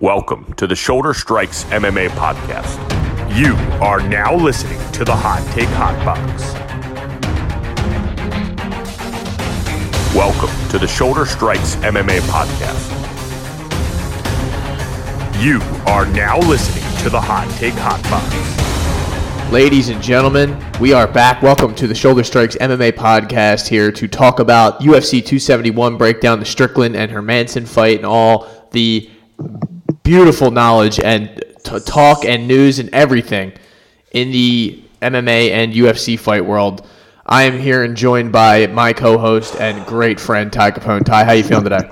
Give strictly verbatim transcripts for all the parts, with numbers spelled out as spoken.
Welcome to the Shoulder Strikes M M A Podcast. You are now listening to the Hot Take Hot Box. Welcome to the Shoulder Strikes M M A Podcast. You are now listening to the Hot Take Hot Box. Ladies and gentlemen, we are back. Welcome to the Shoulder Strikes M M A Podcast, here to talk about U F C two seventy-one, break down the Strickland and Hermanson fight and all the beautiful knowledge and t- talk and news and everything in the M M A and U F C fight world. I am here and joined by my co-host and great friend, Ty Capone. Ty, how you feeling today?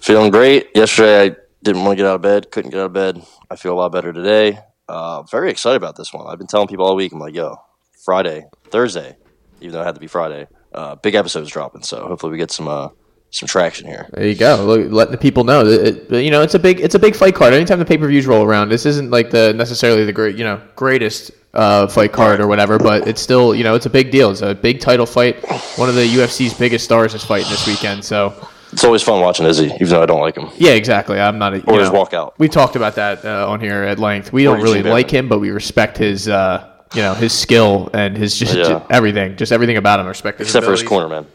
Feeling great. Yesterday, I didn't want to get out of bed. Couldn't get out of bed. I feel a lot better today. Uh, very excited about this one. I've been telling people all week, I'm like, yo, Friday, Thursday, even though it had to be Friday, uh, big episode's dropping, so hopefully we get some... Uh, Some traction here. There you go. Look, let the people know. It, it, you know, it's a big, it's a big fight card. Anytime the pay per views roll around, this isn't like the necessarily the great, you know, greatest uh, fight card or whatever, but it's still, you know, it's a big deal. It's a big title fight. One of the U F C's biggest stars is fighting this weekend, so it's always fun watching Izzy, even though I don't like him. Yeah, exactly. I'm not. A, or just know, walk out. We talked about that uh, on here at length. We don't really like him, but we respect his, uh, you know, his skill and his just, yeah. just everything, just everything about him. Respect his except abilities. For his corner man.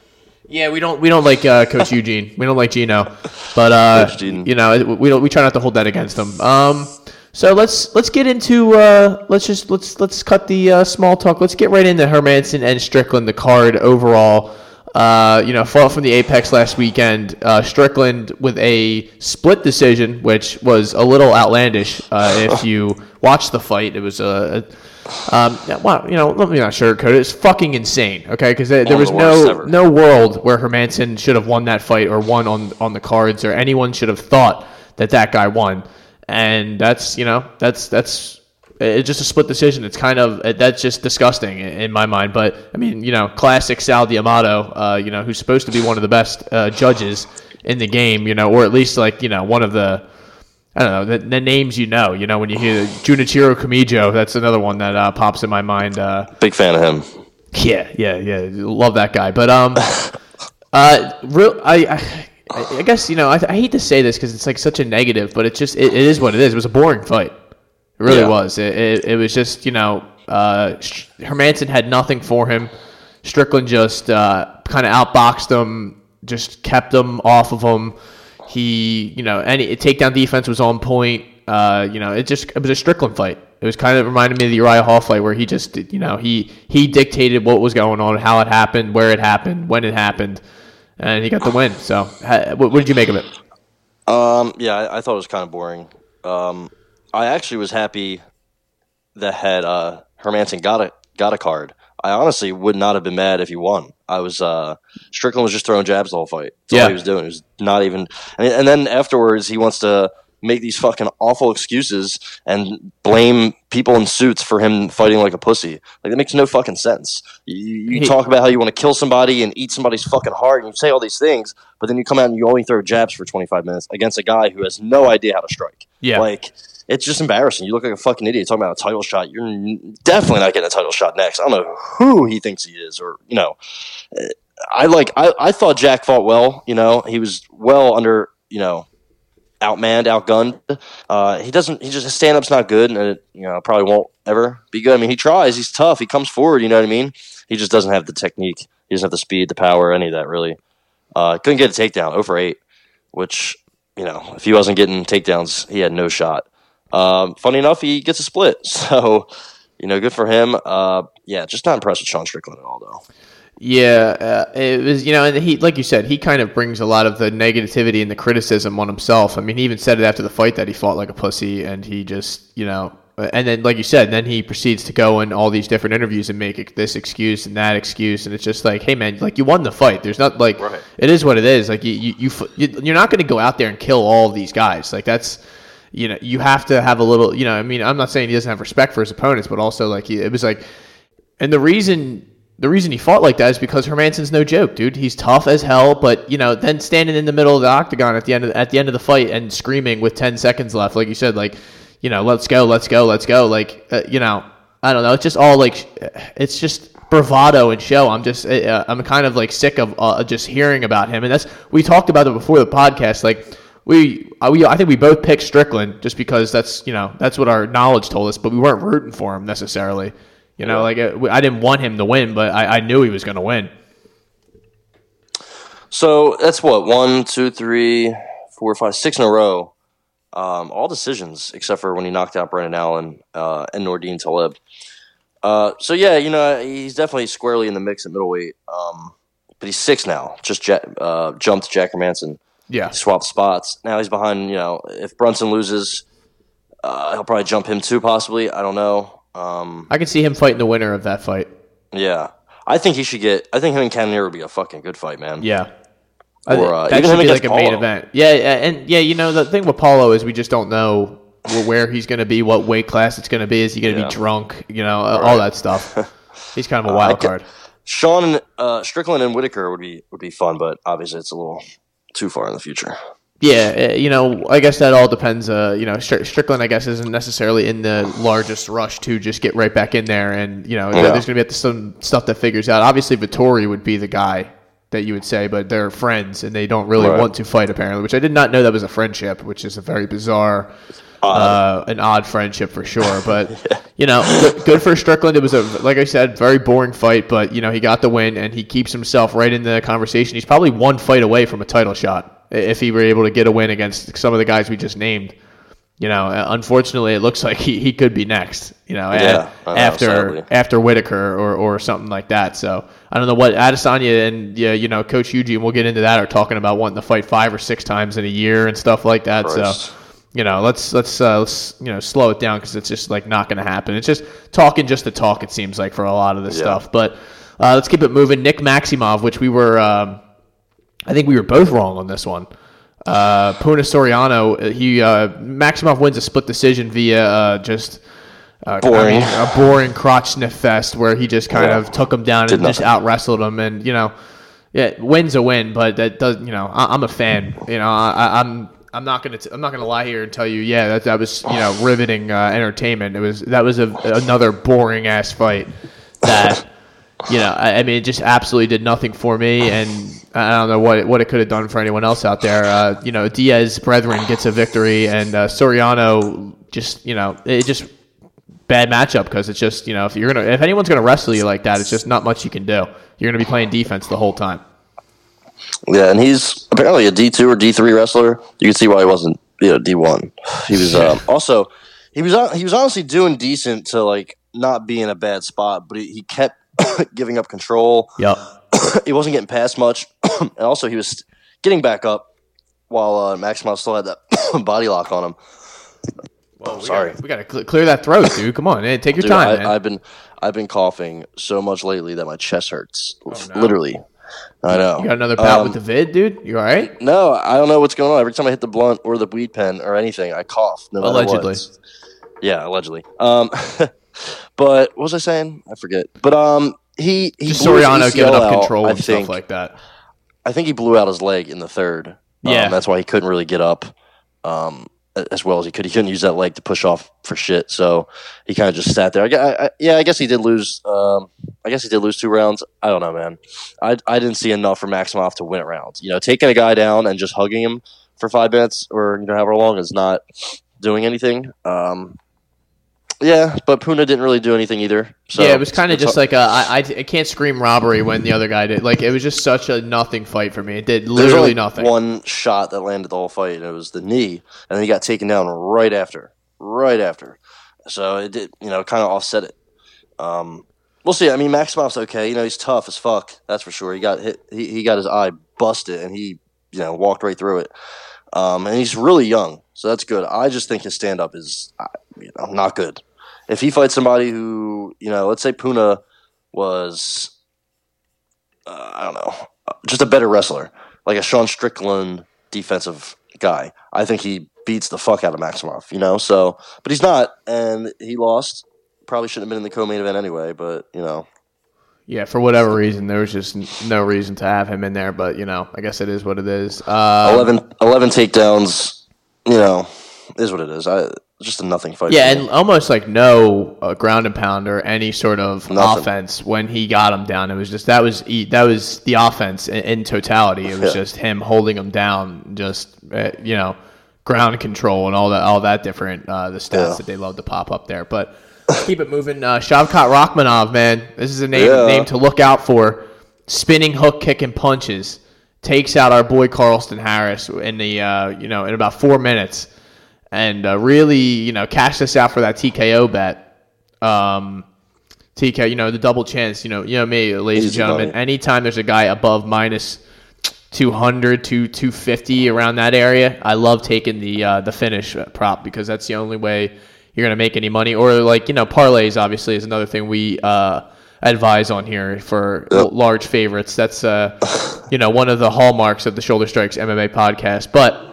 Yeah, we don't we don't like uh, Coach Eugene. We don't like Gino, but uh, you know we don't we try not to hold that against him. Um, so let's let's get into uh, let's just let's let's cut the uh, small talk. Let's get right into Hermanson and Strickland. The card overall, uh, you know, fought from the apex last weekend. Uh, Strickland with a split decision, which was a little outlandish. Uh, if you watch the fight, it was a. a Um, well, you know, let me not sugarcoat it. It's fucking insane, okay? Because there, there was the no ever. no world where Hermanson should have won that fight or won on, on the cards, or anyone should have thought that that guy won. And that's, you know, that's that's it's just a split decision. It's kind of, that's just disgusting in my mind. But, I mean, you know, classic Sal D'Amato, uh, you know, who's supposed to be one of the best uh, judges in the game, you know, or at least, like, you know, one of the, I don't know, the, the names you know. You know, when you hear Junichiro Kamijo, that's another one that uh, pops in my mind. Uh, Big fan of him. Yeah, yeah, yeah. Love that guy. But um, uh, real, I, I, I guess, you know, I, I hate to say this because it's like such a negative, but it's just, it, it is what it is. It was a boring fight. It really yeah. was. It, it it was just, you know, uh, Hermanson had nothing for him. Strickland just uh, kind of outboxed him, just kept him off of him. He, you know, any takedown defense was on point. Uh, you know, it just it was a Strickland fight. It was kind of reminded me of the Uriah Hall fight, where he just, you know, he he dictated what was going on, how it happened, where it happened, when it happened, and he got the win. So, how, what, what did you make of it? Um, yeah, I, I thought it was kind of boring. Um, I actually was happy that had uh, Hermanson got a got a card. I honestly would not have been mad if he won. I was uh, Strickland was just throwing jabs the whole fight. That's yeah. all he was doing. He was not even. And, and then afterwards, he wants to make these fucking awful excuses and blame people in suits for him fighting like a pussy. Like, that makes no fucking sense. You, you he, talk about how you want to kill somebody and eat somebody's fucking heart, and you say all these things, but then you come out and you only throw jabs for twenty-five minutes against a guy who has no idea how to strike. Yeah, like. It's just embarrassing. You look like a fucking idiot talking about a title shot. You're definitely not getting a title shot next. I don't know who he thinks he is, or, you know. I like. I, I thought Jack fought well, you know. He was well under, you know, outmanned, outgunned. Uh, he doesn't – he just – his stand-up's not good, and it, you know, probably won't ever be good. I mean, he tries. He's tough. He comes forward, you know what I mean? He just doesn't have the technique. He doesn't have the speed, the power, any of that, really. Uh, couldn't get a takedown, zero for eight, which, you know, if he wasn't getting takedowns, he had no shot. Um, funny enough, he gets a split, so, you know, good for him. Uh, yeah, just not impressed with Sean Strickland at all, though. Yeah, uh, it was, you know, and he, like you said, he kind of brings a lot of the negativity and the criticism on himself. I mean, he even said it after the fight that he fought like a pussy, and he just, you know, and then, like you said, then he proceeds to go in all these different interviews and make this excuse and that excuse, and it's just like, hey, man, like, you won the fight. There's not, like, right. It is what it is. Like, you, you, you you're not going to go out there and kill all of these guys. Like, that's... You know, you have to have a little, you know, I mean, I'm not saying he doesn't have respect for his opponents, but also, like, he, it was like, and the reason, the reason he fought like that is because Hermanson's no joke, dude. He's tough as hell, but, you know, then standing in the middle of the octagon at the end of, at the end of the fight and screaming with ten seconds left, like you said, like, you know, let's go, let's go, let's go. Like, uh, you know, I don't know. It's just all like, it's just bravado and show. I'm just, uh, I'm kind of like sick of uh, just hearing about him. And that's, we talked about it before the podcast, like, we, we I think we both picked Strickland just because that's, you know, that's what our knowledge told us, but we weren't rooting for him necessarily. You know, like I, I didn't want him to win, but I, I knew he was going to win. So that's what, one, two, three, four, five, six in a row. Um, all decisions except for when he knocked out Brendan Allen uh, and Nordin Taleb. Uh, so, yeah, you know, he's definitely squarely in the mix at middleweight. Um, but he's six now, just ja- uh, jumped Jack Hermanson. Yeah. Swapped spots. Now he's behind, you know, if Brunson loses, uh, he'll probably jump him too, possibly. I don't know. Um, I could see him fighting the winner of that fight. Yeah. I think he should get – I think him and Cannonier would be a fucking good fight, man. Yeah. Or, uh, that even should be like a Paulo. Main event. Yeah, and yeah, you know, the thing with Paulo is we just don't know where he's going to be, what weight class it's going to be. Is he going to yeah. be drunk? You know, all, all right. that stuff. He's kind of a wild uh, card. Could, Sean uh, Strickland and Whitaker would be would be fun, but obviously it's a little too far in the future. Yeah, you know, I guess that all depends. Uh, you know, Strickland, I guess, isn't necessarily in the largest rush to just get right back in there, and you know, yeah. there's going to be some stuff that figures out. Obviously, Vettori would be the guy that you would say, but they're friends and they don't really right. want to fight apparently, which I did not know that was a friendship, which is a very bizarre, odd. Uh, an odd friendship for sure. But, yeah. you know, good, good for Strickland. It was, a like I said, very boring fight, but, you know, he got the win and he keeps himself right in the conversation. He's probably one fight away from a title shot if he were able to get a win against some of the guys we just named. You know, unfortunately, it looks like he, he could be next, you know, yeah, uh, after sadly. after Whitaker or, or something like that. So I don't know what Adesanya and, yeah, you know, Coach Eugene, we'll get into that, are talking about wanting to fight five or six times in a year and stuff like that. Christ. So, you know, let's, let's uh, let's you know, slow it down because it's just like not going to happen. It's just talking just to talk, it seems like, for a lot of this yeah. stuff. But uh, let's keep it moving. Nick Maximoff, which we were um, I think we were both wrong on this one. Uh, Puna Soriano, he uh, Maximoff wins a split decision via uh, just uh, boring. Kind of a boring crotch sniff fest where he just kind yeah. of took him down Did and nothing. Just out wrestled him, and you know, yeah, win's a win, but that does you know I, I'm a fan, you know I, I'm I'm not gonna t- I'm not gonna lie here and tell you yeah that that was you know riveting uh, entertainment. It was that was a, another boring ass fight that. You know, I, I mean, it just absolutely did nothing for me, and I don't know what it, what it could have done for anyone else out there. Uh, you know, Diaz brethren gets a victory, and uh, Soriano just, you know, it just bad matchup because it's just, you know, if you're gonna if anyone's gonna wrestle you like that, it's just not much you can do. You're gonna be playing defense the whole time. Yeah, and he's apparently a D two or D three wrestler. You can see why he wasn't, you know, D one. He was um, also he was he was honestly doing decent to like not be in a bad spot, but he, he kept. giving up control. Yep. He wasn't getting past much. And also he was getting back up while uh, Maximoff still had that body lock on him. Well, oh, we sorry. Gotta, we got to cl- clear that throat, dude. Come on. Hey, take your dude, time, I, man. I've been, I've been coughing so much lately that my chest hurts. Oh, no. Literally. I know. You got another bout um, with the vid, dude? You all right? No, I don't know what's going on. Every time I hit the blunt or the weed pen or anything, I cough. No allegedly. What. Yeah, allegedly. Um But what was I saying? I forget. But um, he he just blew Soriano his A C L giving up control out, and think, stuff like that. I think he blew out his leg in the third. Yeah, um, that's why he couldn't really get up um, as well as he could. He couldn't use that leg to push off for shit. So he kind of just sat there. I, I, I, yeah, I guess he did lose. Um, I guess he did lose two rounds. I don't know, man. I I didn't see enough for Maximoff to win a round. You know, taking a guy down and just hugging him for five minutes or you know however long is not doing anything. Um. Yeah, but Puna didn't really do anything either. So yeah, it was kind of just like a, I, I can't scream robbery when the other guy did. Like, it was just such a nothing fight for me. It did literally only nothing. One shot that landed the whole fight, and it was the knee, and then he got taken down right after, right after. So it did, you know, kind of offset it. Um, we'll see. I mean, Maximov's okay. You know, he's tough as fuck. That's for sure. He got hit. He, he got his eye busted, and he, you know, walked right through it. Um, and he's really young, so that's good. I just think his stand-up is, you know, not good. If he fights somebody who, you know, let's say Puna was, uh, I don't know, just a better wrestler, like a Sean Strickland defensive guy, I think he beats the fuck out of Maximoff, you know? So, but he's not, and he lost. Probably shouldn't have been in the co-main event anyway, but, you know. Yeah, for whatever reason, there was just no reason to have him in there. But, you know, I guess it is what it is. Um, eleven, eleven takedowns, you know, is what it is. I just a nothing fight. Yeah, and almost like no uh, ground and pound or any sort of nothing. Offense when he got him down. It was just that was that was the offense in, in totality. It was yeah. just him holding him down, just uh, you know, ground control and all that, all that different uh, the stats yeah. that they love to pop up there. But keep it moving, uh, Shavkat Rakhmonov, man. This is a name yeah. name to look out for. Spinning hook kick and punches takes out our boy Carlston Harris in the uh, you know in about four minutes. And uh, really, you know, cash this out for that T K O bet. Um, T K O, you know, the double chance. You know, you know me, ladies and gentlemen. Money. Anytime there's a guy above minus two hundred to two fifty around that area, I love taking the uh, the finish prop because that's the only way you're gonna make any money. Or like, you know, parlays obviously is another thing we uh, advise on here for yep. large favorites. That's uh, you know, one of the hallmarks of the Shoulder Strikes M M A podcast, but.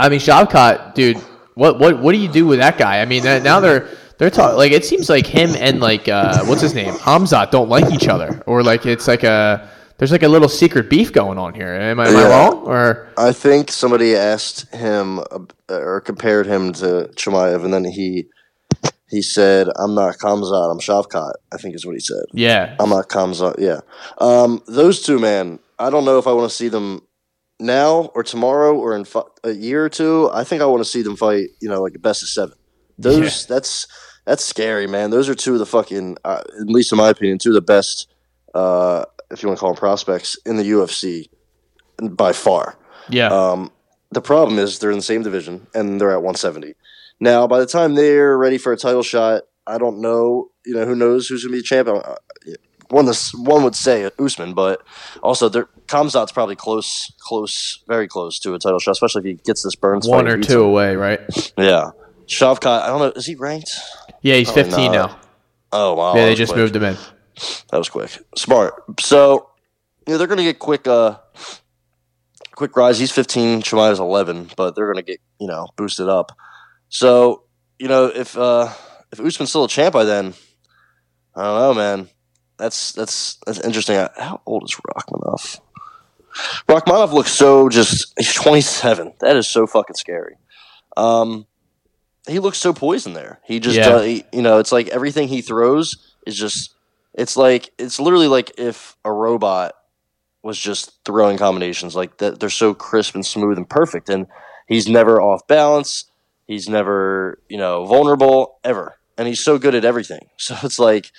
I mean, Shavkat, dude, what, what what do you do with that guy? I mean, that, now they're they're talking like it seems like him and like uh, what's his name, Khamzat, don't like each other, or like it's like a there's like a little secret beef going on here. Am I, am yeah. I wrong? Or I think somebody asked him uh, or compared him to Chemayev, and then he he said, "I'm not Khamzat, I'm Shavkat." I think is what he said. Yeah, I'm not Khamzat. Yeah, um, those two, man. I don't know if I want to see them. Now or tomorrow or in fi- a year or two, I think I want to see them fight. You know, like a best of seven. Those yeah. that's that's scary, man. Those are two of the fucking, uh, at least in my opinion, two of the best, uh, if you want to call them prospects in the U F C by far. Yeah. Um, the problem is they're in the same division and they're at one seventy. Now, by the time they're ready for a title shot, I don't know. You know, who knows who's going to be champion? One, this, one would say Usman, but also they're. Khamzat's probably close, close, very close to a title shot, especially if he gets this Burns fight. One or two away, right? Yeah. Shavkat, I don't know, is he ranked? Yeah, he's probably fifteen not. Now. Oh, wow. Yeah, they just quick. Moved him in. That was quick. Smart. So, you know, they're going to get quick uh, quick rise. He's fifteen, Chimaya's eleven, but they're going to get, you know, boosted up. So, you know, if uh, if Usman's still a champ by then, I don't know, man. That's that's that's interesting. How old is Rakhmonov? Rakhmonov looks so just – he's twenty-seven. That is so fucking scary. Um, he looks so poisoned there. He just yeah. – uh, you know, it's like everything he throws is just – it's like – it's literally like if a robot was just throwing combinations. Like that, they're so crisp and smooth and perfect. And he's never off balance. He's never, you know, vulnerable ever. And he's so good at everything. So it's like,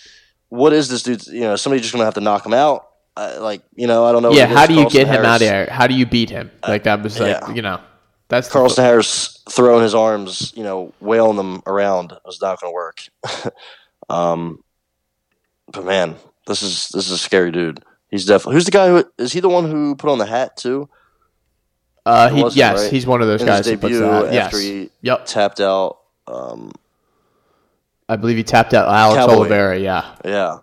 what is this dude – you know, somebody just going to have to knock him out. Uh, like, you know, I don't know. Yeah, how do you Carlston get him Harris. Out of there? How do you beat him? Like, that was like, yeah. you know. That's Carlston the... Harris throwing his arms, you know, wailing them around was not going to work. um, But, man, this is this is a scary dude. He's definitely – who's the guy who – is he the one who put on the hat, too? Uh, he, he yes, right? He's one of those in guys who puts the hat. Yes. After he yep. tapped out um, – I believe he tapped out Alex Cowboy. Oliveira, yeah. Yeah.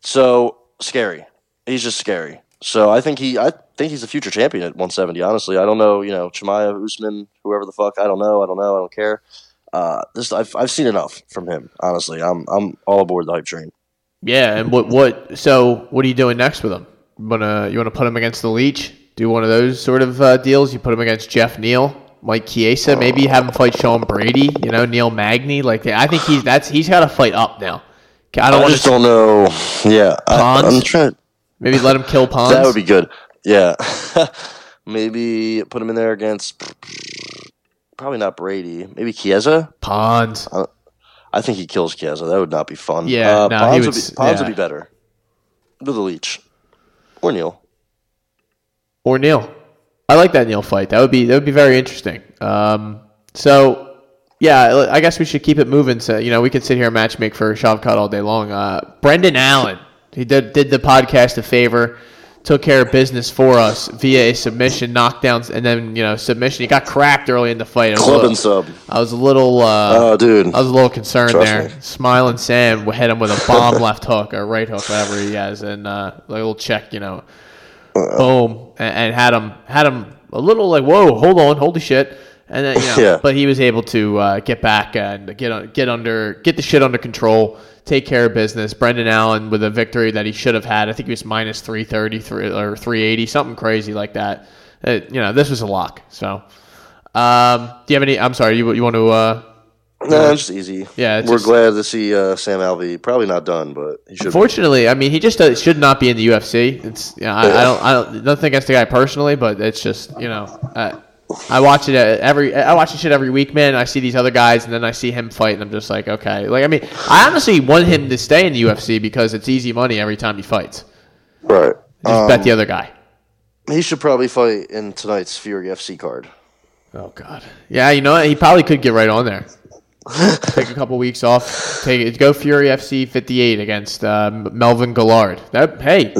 So, scary. He's just scary. So I think he, I think he's the future champion at one seventy. Honestly, I don't know. You know, Chemayev, Usman, whoever the fuck. I don't know. I don't know. I don't care. Uh, this I've I've seen enough from him. Honestly, I'm I'm all aboard the hype train. Yeah, and what what? So what are you doing next with him? You wanna you wanna put him against the Leech? Do one of those sort of uh, deals? You put him against Jeff Neal, Mike Chiesa. Maybe have him fight Sean Brady. You know, Neil Magny. Like I think he's that's he's got to fight up now. I don't. I just don't know. Yeah, Pons. I, I'm trying. Maybe let him kill Pons. That would be good. Yeah. Maybe put him in there against probably not Brady. Maybe Chiesa? Pons. Uh, I think he kills Chiesa. That would not be fun. Yeah, uh, no, Pons, would, would, be, Pons yeah. would be better. Do the Leech. Or Neil. Or Neil. I like that Neil fight. That would be that would be very interesting. Um, so, yeah, I guess we should keep it moving. So, you know, we could sit here and matchmake for Shavkat all day long. Uh, Brendan Allen. He did, did the podcast a favor, took care of business for us via a submission, knockdowns, and then, you know, submission. He got cracked early in the fight. Club and sub. I was a little uh, oh, dude. I was a little concerned Trust there. Me. Smiling Sam hit him with a bomb left hook or right hook, whatever he has, and uh, like a little check, you know, uh, boom, and, and had him had him a little like, whoa, hold on, holy shit. And then, you know, yeah. But he was able to uh, get back and get get under get the shit under control, take care of business. Brendan Allen with a victory that he should have had. I think he was minus three thirty three or three eighty, something crazy like that. It, you know, this was a lock. So, um, do you have any? I'm sorry, you you want to? Uh, No, nah, it's easy. Yeah, it's we're just, glad to see uh, Sam Alvey. Probably not done, but he should. Unfortunately, be. I mean, he just uh, should not be in the U F C. It's you know, I, I don't, I don't, nothing against the guy personally, but it's just you know, I, I watch it every, I watch this shit every week, man. And I see these other guys, and then I see him fight, and I'm just like, okay, like I mean, I honestly want him to stay in the U F C because it's easy money every time he fights. Right. Just um, bet the other guy. He should probably fight in tonight's Fury F C card. Oh God. Yeah, you know what? He probably could get right on there. Take a couple weeks off. Take it. Go Fury F C fifty-eight against uh, Melvin Gillard. That hey,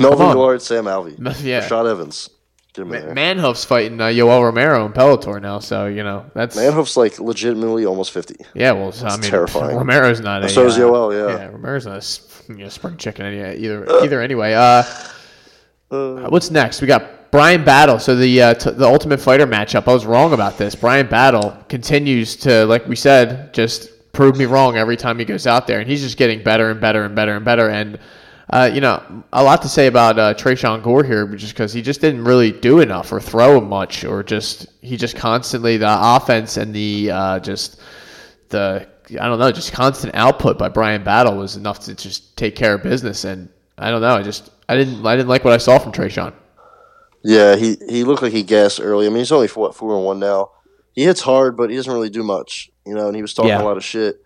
Melvin Gillard, Sam Alvey, yeah, Rashad Evans. Man- Manhoof's fighting uh, Yoel Romero in Bellator now, so you know that's Manhoof's like legitimately almost fifty. Yeah, well, so, I mean, terrifying. Romero's not. A, so is Yoel. Yeah, yeah, Romero's not a you know, spring chicken either. Uh, either anyway. Uh, uh, what's next? We got Brian Battle, so the uh, t- the Ultimate Fighter matchup. I was wrong about this. Brian Battle continues to, like we said, just prove me wrong every time he goes out there, and he's just getting better and better and better and better. And uh, you know, a lot to say about uh, Treshawn Gore here, just because he just didn't really do enough or throw much, or just he just constantly the offense and the uh, just the I don't know, just constant output by Brian Battle was enough to just take care of business. And I don't know, I just I didn't I didn't like what I saw from Treshawn. Yeah, he, he looked like he gassed early. I mean, he's only what four and one now. He hits hard, but he doesn't really do much, you know. And he was talking yeah. a lot of shit,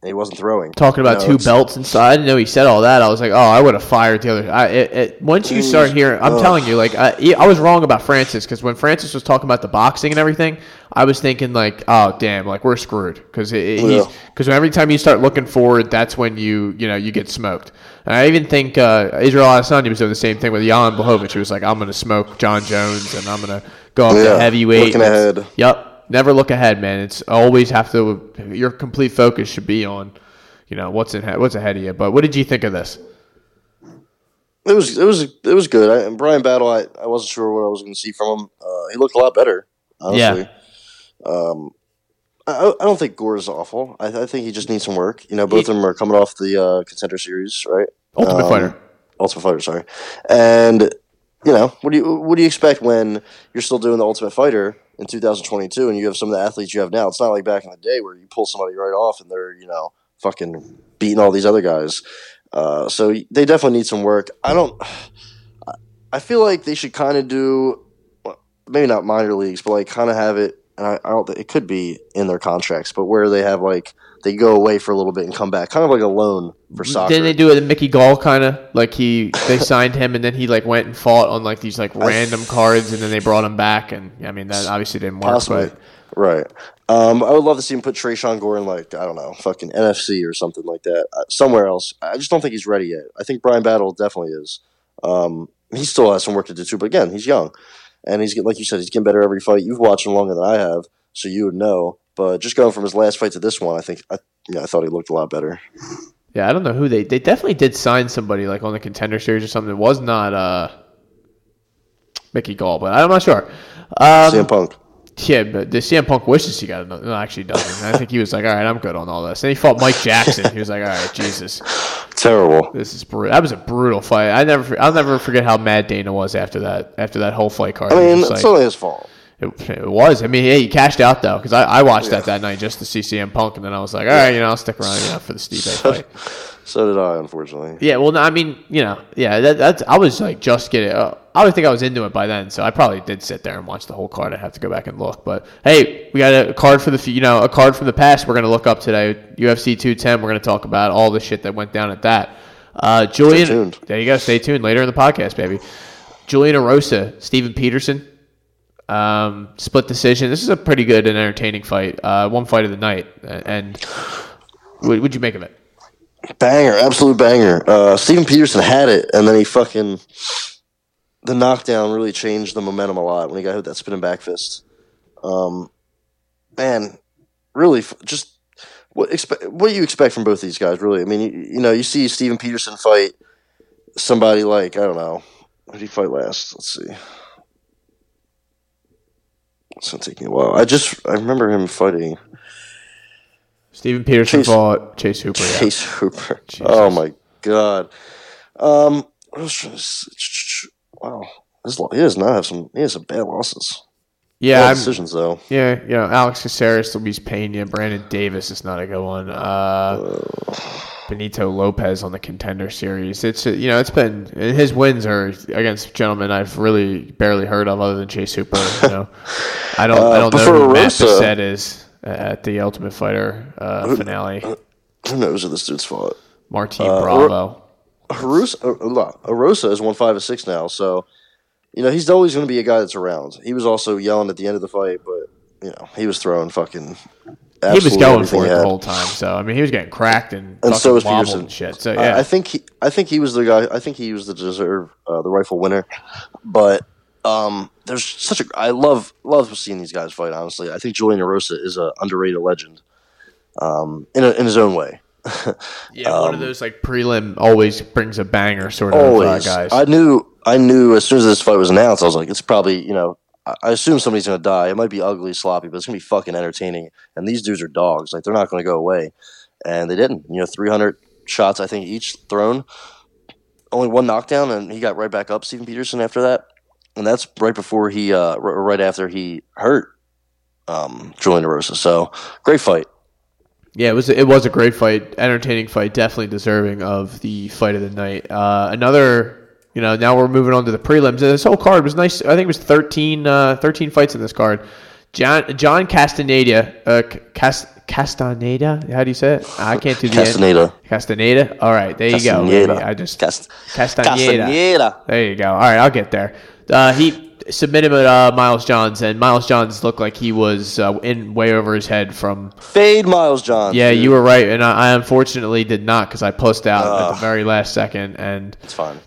and he wasn't throwing. Talking about you know, two belts inside. I didn't know he said all that. I was like, oh, I would have fired the other. I, it, it, once you start hearing, I'm ugh. telling you, like I, I was wrong about Francis because when Francis was talking about the boxing and everything, I was thinking like, oh damn, like we're screwed because because yeah. every time you start looking forward, that's when you you know you get smoked. And I even think uh, Israel Adesanya was doing the same thing with Jan Blachowicz. He was like, I'm going to smoke John Jones, and I'm going to go up yeah, to heavyweight. Looking ahead. Yep. Never look ahead, man. It's always have to – your complete focus should be on, you know, what's in what's ahead of you. But what did you think of this? It was it was, it was good. I, and Brian Battle, I, I wasn't sure what I was going to see from him. Uh, he looked a lot better, honestly. Yeah. Um, I, I don't think Gore is awful. I, I think he just needs some work. You know, both he, of them are coming off the uh, Contender Series, right? Ultimate um, Fighter. Ultimate Fighter, sorry. And, you know, what do you what do you expect when you're still doing the Ultimate Fighter in two thousand twenty-two and you have some of the athletes you have now? It's not like back in the day where you pull somebody right off and they're, you know, fucking beating all these other guys. Uh, so they definitely need some work. I don't – I feel like they should kind of do – maybe not minor leagues, but, like, kind of have it – and I, I don't think it could be in their contracts, but where they have, like – they go away for a little bit and come back, kind of like a loan for soccer. Didn't they do it with Mickey Gall, kind of like he they signed him and then he like went and fought on like these like random cards and then they brought him back and I mean that obviously didn't work. Possibly, but. Right? Um, I would love to see him put Treshawn Gore in like I don't know, fucking N F C or something like that, uh, somewhere else. I just don't think he's ready yet. I think Brian Battle definitely is. Um, he still has some work to do too, but again, he's young and he's like you said, he's getting better every fight. You've watched him longer than I have, so you would know. But just going from his last fight to this one, I think I, yeah, I thought he looked a lot better. Yeah, I don't know who they – they definitely did sign somebody like on the Contender Series or something. It was not uh, Mickey Gall, but I'm not sure. Um, C M Punk. Yeah, but the C M Punk wishes he got another – no, actually doesn't. I think he was like, all right, I'm good on all this. And he fought Mike Jackson. He was like, all right, Jesus. Terrible. This is brutal. That was a brutal fight. I never, I'll never forget how mad Dana was after that after that whole fight card. I mean, it's like, only his fault. It, it was. I mean, hey, he cashed out, though, because I, I watched yeah. that that night just to see C M Punk, and then I was like, all right, you know, I'll stick around you know, for the Steve A fight. So did I, unfortunately. Yeah, well, no, I mean, you know, yeah, that, that's, I was, like, just getting uh, I would think I was into it by then, so I probably did sit there and watch the whole card. I'd have to go back and look. But, hey, we got a card for the, you know, a card from the past we're going to look up today. U F C two ten, we're going to talk about all the shit that went down at that. Uh, Julian, stay tuned. There you go. Stay tuned later in the podcast, baby. Julian Arosa, Steven Peterson. Um, split decision. This is a pretty good and entertaining fight. Uh, one fight of the night. And what would you make of it? Banger, absolute banger. Uh, Steven Peterson had it, and then he fucking the knockdown really changed the momentum a lot when he got hit with that spinning back fist. Um, man, really, just what expect? What do you expect from both these guys? Really, I mean, you, you know, you see Steven Peterson fight somebody like I don't know who did he fight last? Let's see. It's been taking a while. I just I remember him fighting. Steven Peterson Chase, fought Chase Hooper. Yeah. Chase Hooper. Jesus. Oh my god. Um. Wow. This he does not have some. He has some bad losses. Yeah, I'm, decisions though. Yeah, you know, Alex Caceres will be paying you. Brandon Davis is not a good one. Uh, Benito Lopez on the Contender Series. It's you know, it's been his wins are against gentlemen I've really barely heard of other than Chase Hooper. You know, I don't, uh, I don't know who Matt Bissett is at the Ultimate Fighter uh, who, finale. Who knows who this dude's fought? Martín uh, Bravo. Arosa has won five or six now, so. You know, he's always going to be a guy that's around. He was also yelling at the end of the fight, but, you know, he was throwing fucking He was going for it the whole time. So, I mean, he was getting cracked and, and so was Peterson. And shit. So, yeah. I, I, think he, I think he was the guy. I think he was the deserve, uh, the rightful winner. But um, there's such a – I love love seeing these guys fight, honestly. I think Julian Arosa is an underrated legend um, in a, in his own way. yeah, um, one of those, like, prelim always brings a banger sort of always. Uh, guys. I knew – I knew as soon as this fight was announced, I was like, it's probably, you know, I assume somebody's going to die. It might be ugly, sloppy, but it's going to be fucking entertaining. And these dudes are dogs. Like, they're not going to go away. And they didn't. You know, three hundred shots, I think, each thrown. Only one knockdown, and he got right back up, Steven Peterson, after that. And that's right before he, uh, r- right after he hurt um, Julian Arosa. So, great fight. Yeah, it was it was a great fight. Entertaining fight. Definitely deserving of the fight of the night. Uh, another... You know, now we're moving on to the prelims. And this whole card was nice. I think it was thirteen, uh, thirteen fights in this card. John, John Castaneda. Uh, Cast, Castaneda? How do you say it? I can't do the Castaneda. End. Castaneda? All right. There Castaneda. You go. Baby. I just Cast, Castaneda. Castaneda. There you go. All right. I'll get there. Uh, he submitted uh, Miles Johns, and Miles Johns looked like he was uh, in way over his head from... Fade Miles Johns. Yeah, dude. You were right, and I, I unfortunately did not because I pushed out uh, at the very last second and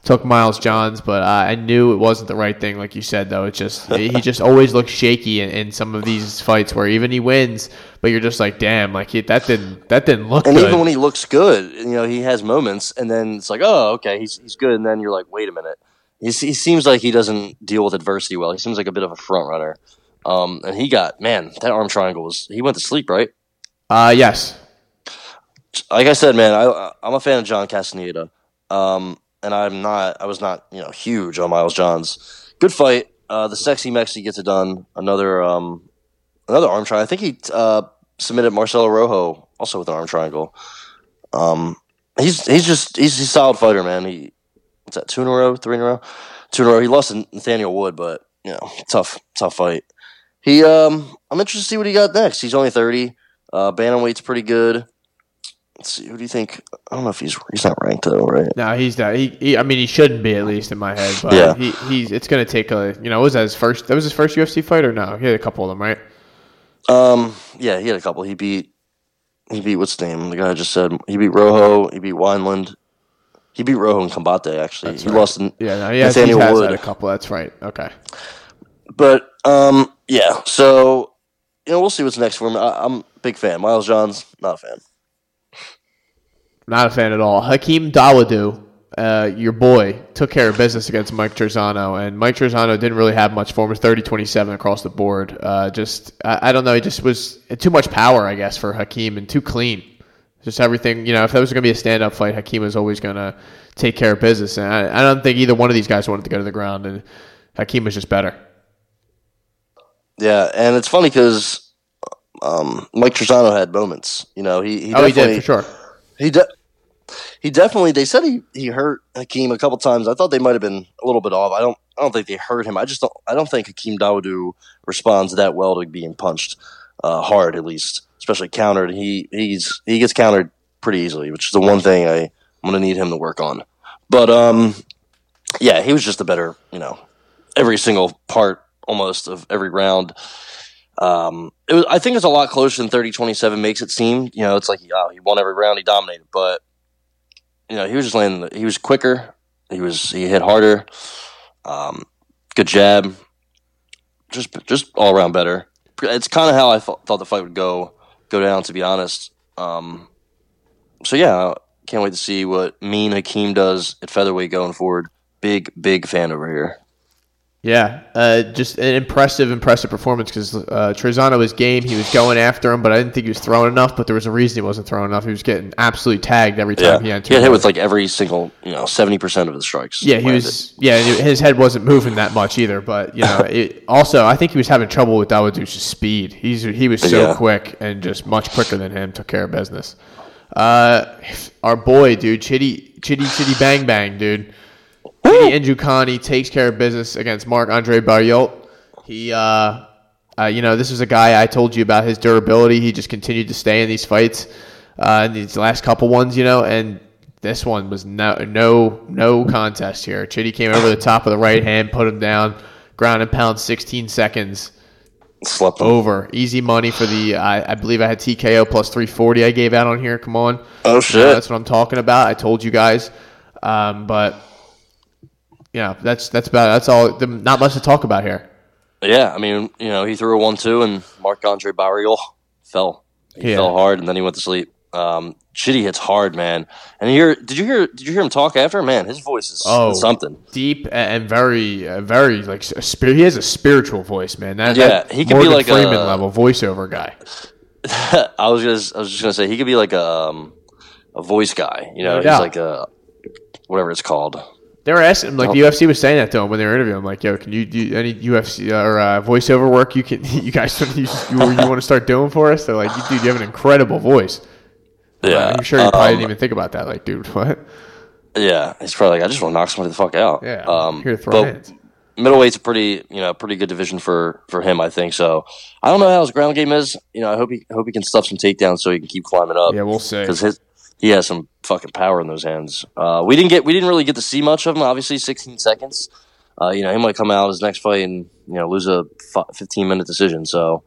took Miles Johns, but uh, I knew it wasn't the right thing, like you said, though. It just He just always looks shaky in, in some of these fights where even he wins, but you're just like, damn, like he, that didn't that didn't look and good. And even when he looks good, you know, he has moments, and then it's like, oh, okay, he's he's good, and then you're like, wait a minute. He seems like he doesn't deal with adversity well. He seems like a bit of a front runner. Um, and he got, man, that arm triangle was, he went to sleep, right? Uh, yes. Like I said, man, I, I'm a fan of John Castaneda. Um, and I'm not, I was not, you know, huge on Miles Johns. Good fight. Uh, the sexy Mexi gets it done. Another, um, another arm triangle. I think he uh, submitted Marcelo Rojo also with an arm triangle. Um, he's, he's just, he's a solid fighter, man. He, What's that, two in a row, three in a row? Two in a row. He lost to Nathaniel Wood, but, you know, tough, tough fight. He, um, I'm interested to see what he got next. He's only thirty. Uh, Bantamweight's pretty good. Let's see, who do you think? I don't know if he's he's not ranked, though, right? No, he's not. He, he I mean, he shouldn't be, at least in my head. But yeah. He, he's, it's going to take a, you know, was that his first, that was his first U F C fight or no? He had a couple of them, right? Um, yeah, he had a couple. He beat, he beat, what's his name? The guy I just said, he beat Rojo, he beat Wineland. He beat Rojo in Combate, actually. That's he right. lost in yeah, no, yeah, Nathaniel he has Wood. Had a couple. That's right. Okay. But, um, yeah. So, you know, we'll see what's next for him. I, I'm a big fan. Miles Johns, not a fan. Not a fan at all. Hakeem Dawodu, uh, your boy, took care of business against Mike Chiesa. And Mike Chiesa didn't really have much for him. It was thirty twenty-seven across the board. Uh, just, I, I don't know. He just was too much power, I guess, for Hakeem and too clean. Just everything, you know, if that was going to be a stand-up fight, Hakeem was always going to take care of business. And I, I don't think either one of these guys wanted to go to the ground, and Hakeem was just better. Yeah, and it's funny because um, Mike Tresano had moments. You know, he, he oh, he did, for sure. He, de- he definitely, they said he, he hurt Hakeem a couple times. I thought they might have been a little bit off. I don't I don't think they hurt him. I just don't, I don't think Hakeem Dawodu responds that well to being punched uh, hard, at least. Especially countered, he he's he gets countered pretty easily, which is the one thing I, I'm going to need him to work on. But, um, yeah, he was just a better, you know, every single part almost of every round. Um, it was, I think it's a lot closer than thirty twenty-seven makes it seem. You know, it's like, oh, he won every round, he dominated. But, you know, he was just landing, he was quicker, he was he hit harder, um, good jab, just, just all around better. It's kind of how I th- thought the fight would go. Go down, to be honest. Um, so, yeah, can't wait to see what Mean Hakeem does at featherweight going forward. Big, big fan over here. Yeah, uh, just an impressive, impressive performance because uh, Trezano was game. He was going after him, but I didn't think he was throwing enough, but there was a reason he wasn't throwing enough. He was getting absolutely tagged every time yeah. he entered. He got hit with like every single, you know, seventy percent of the strikes. Yeah, he landed. was. Yeah, his head wasn't moving that much either, but, you know, it, also I think he was having trouble with Dawodush's speed. He's He was so yeah. quick and just much quicker than him, took care of business. Uh, our boy, dude, Chitty, Chitty, Chitty, Bang Bang, dude. Chidi Njoukani takes care of business against Marc-Andre Barriot. He, uh, uh, you know, this is a guy I told you about his durability. He just continued to stay in these fights, uh, in these last couple ones, you know, and this one was no, no, no contest here. Chidi came over the top of the right hand, put him down, ground and pound, sixteen seconds. Slept over. Easy money for the, I, I believe I had T K O plus three forty I gave out on here. Come on. Oh, shit. Uh, that's what I'm talking about. I told you guys. Um, but... Yeah, that's that's about it. That's all. Not much to talk about here. Yeah, I mean, you know, he threw a one two, and Marc-Andre Barriot fell. He yeah. fell hard, and then he went to sleep. Um, Chitty hits hard, man. And here, did you hear? Did you hear him talk after? Man, his voice is oh, something deep and very, uh, very like a spirit. He has a spiritual voice, man. That, yeah, that he could Morgan be like Freeman a level voiceover guy. I was just, I was just gonna say he could be like a um, a voice guy. You know, yeah. he's like a whatever it's called. They were asking him, like the U F C was saying that to him when they were interviewing him, like, yo, can you do any U F C or uh, voiceover work you can, you guys, you, you want to start doing for us? They're like, dude, you have an incredible voice. Yeah. I'm sure you um, probably didn't even think about that. Like, dude, what? Yeah. He's probably like, I just want to knock somebody the fuck out. Yeah. Um, here to throw hands. Middleweight's a pretty, you know, pretty good division for, for him, I think. So I don't know how his ground game is. You know, I hope he, hope he can stuff some takedowns so he can keep climbing up. Yeah, we'll see. He has some fucking power in those hands. Uh, we didn't get, we didn't really get to see much of him. Obviously, sixteen seconds. Uh, you know, he might come out his next fight and you know lose a fifteen minute decision. So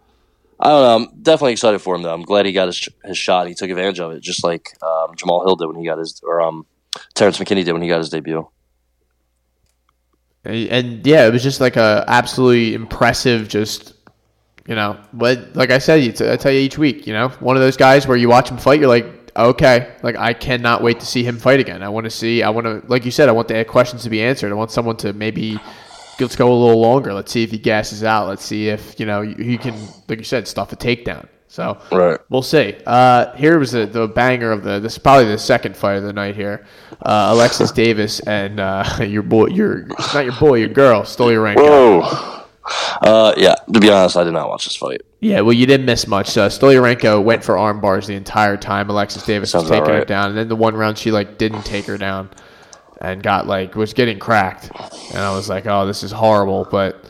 I don't know. I'm definitely excited for him though. I'm glad he got his his shot. He took advantage of it, just like um, Jamahal Hill did when he got his, or um, Terrence McKinney did when he got his debut. And, and yeah, it was just like a absolutely impressive, just. You know, but like I said, I tell you each week, you know, one of those guys where you watch him fight, you're like, okay, like I cannot wait to see him fight again. I want to see, I want to, like you said, I want the questions to be answered. I want someone to maybe, let's go a little longer. Let's see if he gasses out. Let's see if, you know, he can, like you said, stuff a takedown. So right. We'll see. Uh, here was the, the banger of the, this is probably the second fight of the night here. Uh, Alexis Davis and uh, your boy, your, not your boy, your girl stole your rank. Whoa. Out. Uh, yeah, to be honest, I did not watch this fight. Yeah, well, you didn't miss much. Uh, Stolyarenko went for arm bars the entire time. Alexis Davis Sounds was taking right. her down, and then the one round she like didn't take her down, and got like was getting cracked, and I was like, oh, this is horrible. But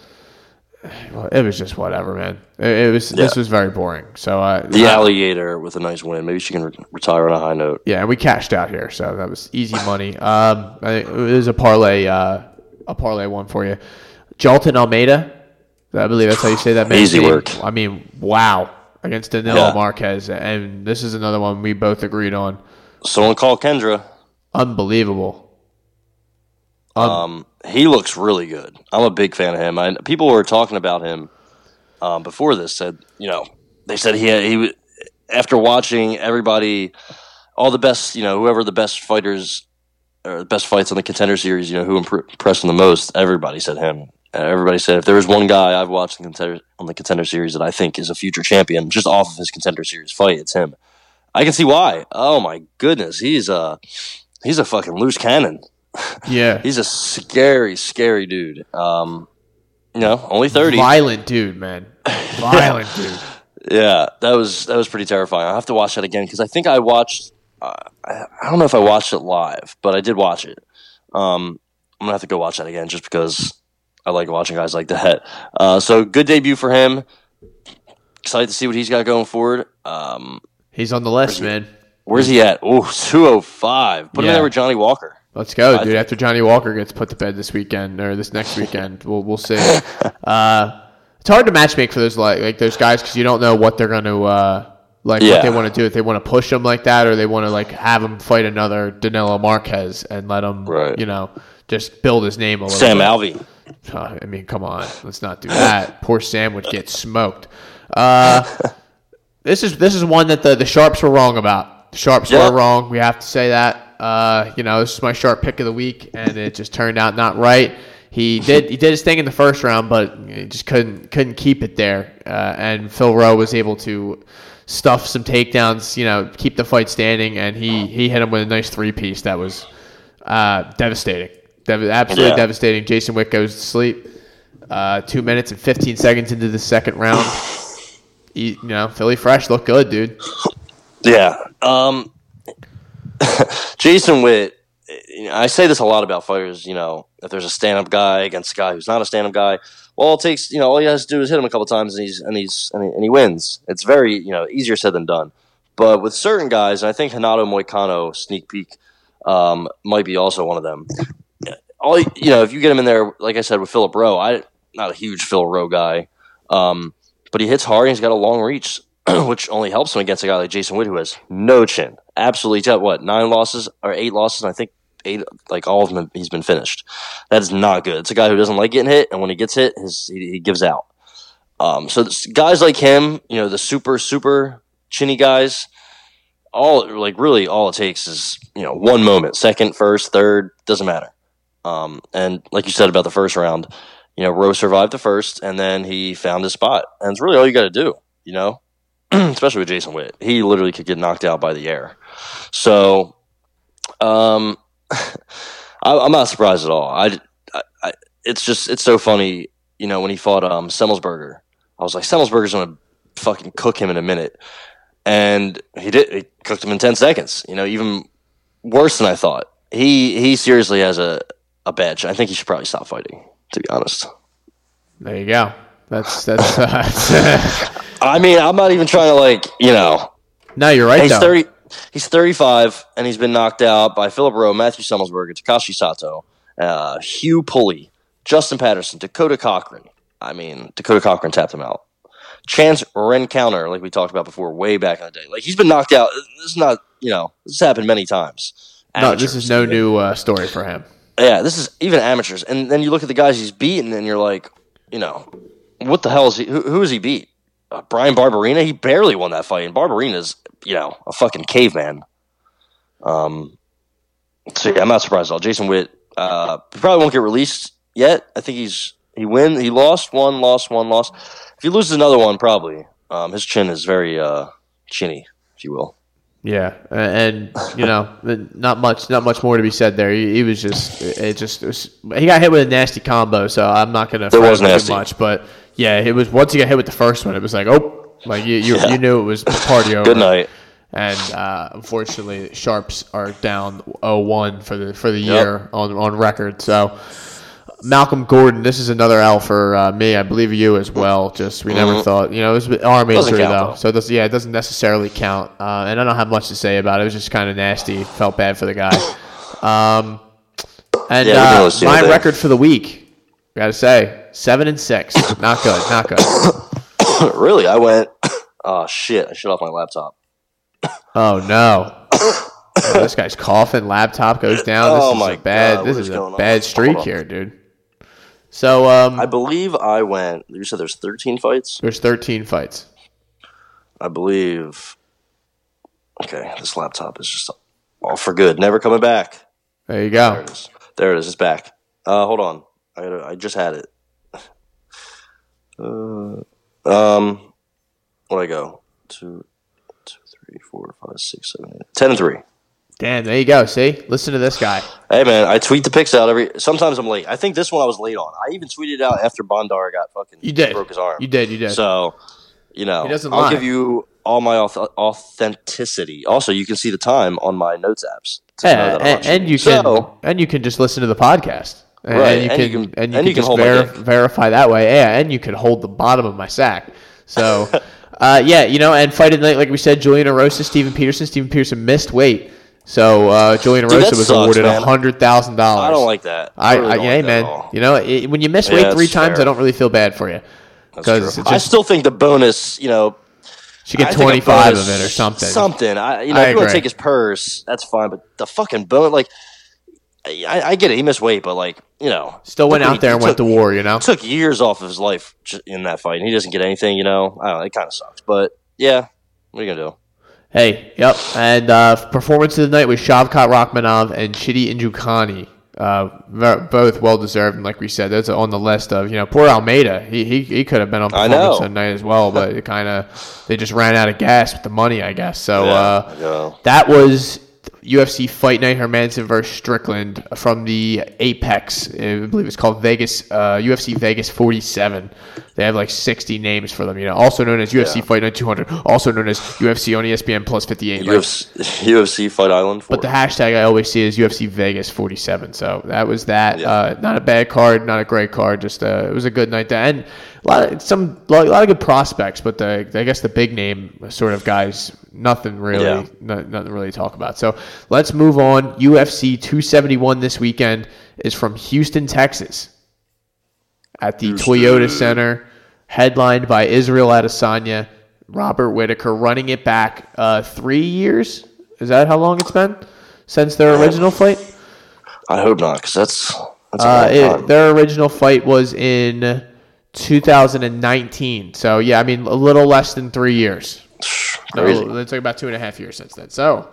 well, it was just whatever, man. It, it was yeah. this was very boring. So uh, the alligator with a nice win. Maybe she can re- retire on a high note. Yeah, and we cashed out here, so that was easy money. Um, I, it was a parlay, uh, a parlay one for you. Jalton Almeida. I believe that's how you say that. Man. Easy work. I mean, wow. Against Danilo yeah. Marquez. And this is another one we both agreed on. Someone called Kendra. Unbelievable. Um, um, he looks really good. I'm a big fan of him. I, people were talking about him um, before this. Said, you know, they said he, had, he after watching everybody, all the best, you know, whoever the best fighters, or the best fights on the Contender Series, you know, who impressed him the most, everybody said him. Everybody said if there was one guy I've watched on the Contender Series that I think is a future champion just off of his Contender Series fight, it's him. I can see why. Oh, my goodness. He's a, he's a fucking loose cannon. Yeah. He's a scary, scary dude. Um, you know, only thirty. Violent dude, man. Violent dude. Yeah, that was that was pretty terrifying. I'll have to watch that again because I think I watched uh, – I don't know if I watched it live, but I did watch it. Um, I'm going to have to go watch that again just because – I like watching guys like that. Uh, so good debut for him. Excited to see what he's got going forward. Um, he's on the list, where's man. He, where's he at? Oh, two oh five. Put yeah. him in there with Johnny Walker. Let's go, I dude. Th- After Johnny Walker gets put to bed this weekend or this next weekend, we'll we'll see. Uh, it's hard to matchmake for those like, like those guys because you don't know what they're going to uh, like yeah. what they want to do. If they want to push him like that, or they want to like have him fight another Danilo Marquez and let him, right. you know, just build his name a little. Sam Alvey. Uh, I mean, come on. Let's not do that. Poor Sam would get smoked. Uh, this is this is one that the, the Sharps were wrong about. The Sharps yep. were wrong. We have to say that. Uh, you know, this is my sharp pick of the week, and it just turned out not right. He did he did his thing in the first round, but he just couldn't couldn't keep it there. Uh, and Phil Rowe was able to stuff some takedowns, you know, keep the fight standing, and he, he hit him with a nice three piece that was uh, devastating, Dev- absolutely yeah. devastating. Jason Witt goes to sleep. Uh, two minutes and fifteen seconds into the second round, he, you know, Philly Fresh looked good, dude. Yeah, um, Jason Witt. I say this a lot about fighters, you know, if there's a stand-up guy against a guy who's not a stand-up guy, well, it takes, you know, all he has to do is hit him a couple times and he's and he's and he, and he wins. It's very, you know, easier said than done. But with certain guys, and I think Hanato Moicano, sneak peek, um, might be also one of them. All you know, if you get him in there, like I said with Philip Rowe, I not a huge Phil Rowe guy, um, but he hits hard and he's got a long reach, which only helps him against a guy like Jason Witt, who has no chin. Absolutely, what, nine losses or eight losses, and I think eight, like all of them, he's been finished. That is not good. It's a guy who doesn't like getting hit, and when he gets hit, his, he, he gives out. Um, so guys like him, you know, the super, super chinny guys, all like really all it takes is, you know, one moment, second, first, third, doesn't matter. Um, and like you said about the first round, you know, Rowe survived the first, and then he found his spot. And it's really all you got to do, you know, especially with Jason Witt. He literally could get knocked out by the air. So, um, I, I'm not surprised at all. I, I, I, it's just, it's so funny, you know, when he fought um, Semmelsberger, I was like, Semmelsberger's going to fucking cook him in a minute. And he did, he cooked him in ten seconds, you know, even worse than I thought. He, he seriously has a, a badge. I think he should probably stop fighting, to be honest. There you go. That's, that's, uh, I mean, I'm not even trying to, like, you know. No, you're right, he's though. thirty He's thirty-five, and he's been knocked out by Philip Rowe, Matthew Semmelsberger, Takashi Sato, uh, Hugh Pulley, Justin Patterson, Dakota Cochran. I mean, Dakota Cochran tapped him out. Chance Rencounter, like we talked about before, way back in the day. Like, he's been knocked out. This is not, you know, this has happened many times. Amateurs, no, this is no even. new uh, story for him. Yeah, this is even amateurs. And then you look at the guys he's beaten, and you're like, you know, what the hell is he? Who, who has he beat? Uh, Brian Barberina? He barely won that fight, and Barberina's, you know, a fucking caveman. Um, so yeah, I'm not surprised at all. Jason Witt uh, probably won't get released yet. I think he's he win he lost one, lost one, lost. If he loses another one, probably um, his chin is very uh, chinny, if you will. Yeah, and you know, not much, not much more to be said there. He, he was just, it just it was, he got hit with a nasty combo, so I'm not gonna front him too much. But yeah, it was once he got hit with the first one, it was like, oh. Like you, you, yeah. you knew it was party over. Good night. And uh, unfortunately, Sharps are down oh one for the for the yep. year on, on record. So Malcolm Gordon, this is another L for uh, me. I believe you as well. Just we mm-hmm. never thought, you know, it was Army three though. though. So it does, yeah, it doesn't necessarily count. Uh, and I don't have much to say about it. It was just kind of nasty. Felt bad for the guy. Um, and yeah, uh, my that. record for the week, I gotta say, seven and six. Not good. Not good. Really, I went. Oh shit! I shut off my laptop. Oh no! Oh, this guy's coughing. Laptop goes down. This oh is my a bad. God, this is, is a bad on? streak here, dude. So um, I believe I went. You said there's thirteen fights. There's thirteen fights. I believe. Okay, this laptop is just all for good. Never coming back. There you go. There it is. There it is. It's back. Uh, hold on. I gotta, I just had it. Uh. Um, where I go? Two, two, three, four, five, six, seven, eight, ten and three. Damn, there you go. See, listen to this guy. Hey man, I tweet the picks out every. Sometimes I'm late. I think this one I was late on. I even tweeted out after Bondar got fucking. You did. Broke his arm. You did. You did. So, you know, he doesn't I'll lie. give you all my authenticity. Also, you can see the time on my notes apps. Yeah, and, and you can so, and you can just listen to the podcast. And, right. you, and can, you can and you and can, you can just ver- verify that way, yeah. And you can hold the bottom of my sack. So, uh, yeah, you know. And fight at night, like we said, Julian Arosa, Steven Peterson. Steven Peterson missed weight, so uh, Julian Arosa was sucks, awarded a hundred thousand dollars. I don't like that. I, I, really I yeah, like man. That you know, it, when you miss yeah, weight three fair. times, I don't really feel bad for you. Because I still think the bonus, you know, should get twenty five of it or something. Something. I, you know, I if you want to take his purse, that's fine. But the fucking bonus, like. I, I get it. He missed weight, but like you know, still went out there and went to war. You know, took years off of his life in that fight, and he doesn't get anything. You know, I don't know, it kind of sucks, but yeah, what are you gonna do? Hey, yep. And uh, performance of the night was Shavkat Rakhmonov and Chidi Njoukani. Uh, both well deserved, and like we said, that's on the list of, you know, poor Almeida. He he, he could have been on performance that night as well, but it kind of they just ran out of gas with the money, I guess. So yeah, uh, yeah. that was U F C Fight Night Hermanson versus Strickland from the Apex. I believe it's called Vegas uh, U F C Vegas forty-seven. They have like sixty names for them, you know. Also known as U F C yeah. Fight Night two hundred. Also known as U F C on E S P N Plus fifty-eight. Uf- like. U F C Fight Island forty. But the hashtag I always see is U F C Vegas forty-seven. So that was that. Yeah. Uh, not a bad card, not a great card. Just uh, it was a good night to end. A lot of some a lot of good prospects, but the I guess the big name sort of guys, nothing really, yeah. no, nothing really to talk about. So let's move on. U F C two seventy-one this weekend is from Houston, Texas, at the Houston Toyota Center, headlined by Israel Adesanya, Robert Whitaker, running it back uh, three years. Is that how long it's been since their original fight? I hope not, because that's that's a uh, long time. It, their original fight was in two thousand nineteen. So, yeah, I mean, a little less than three years. Crazy. No, it's like about two and a half years since then. So,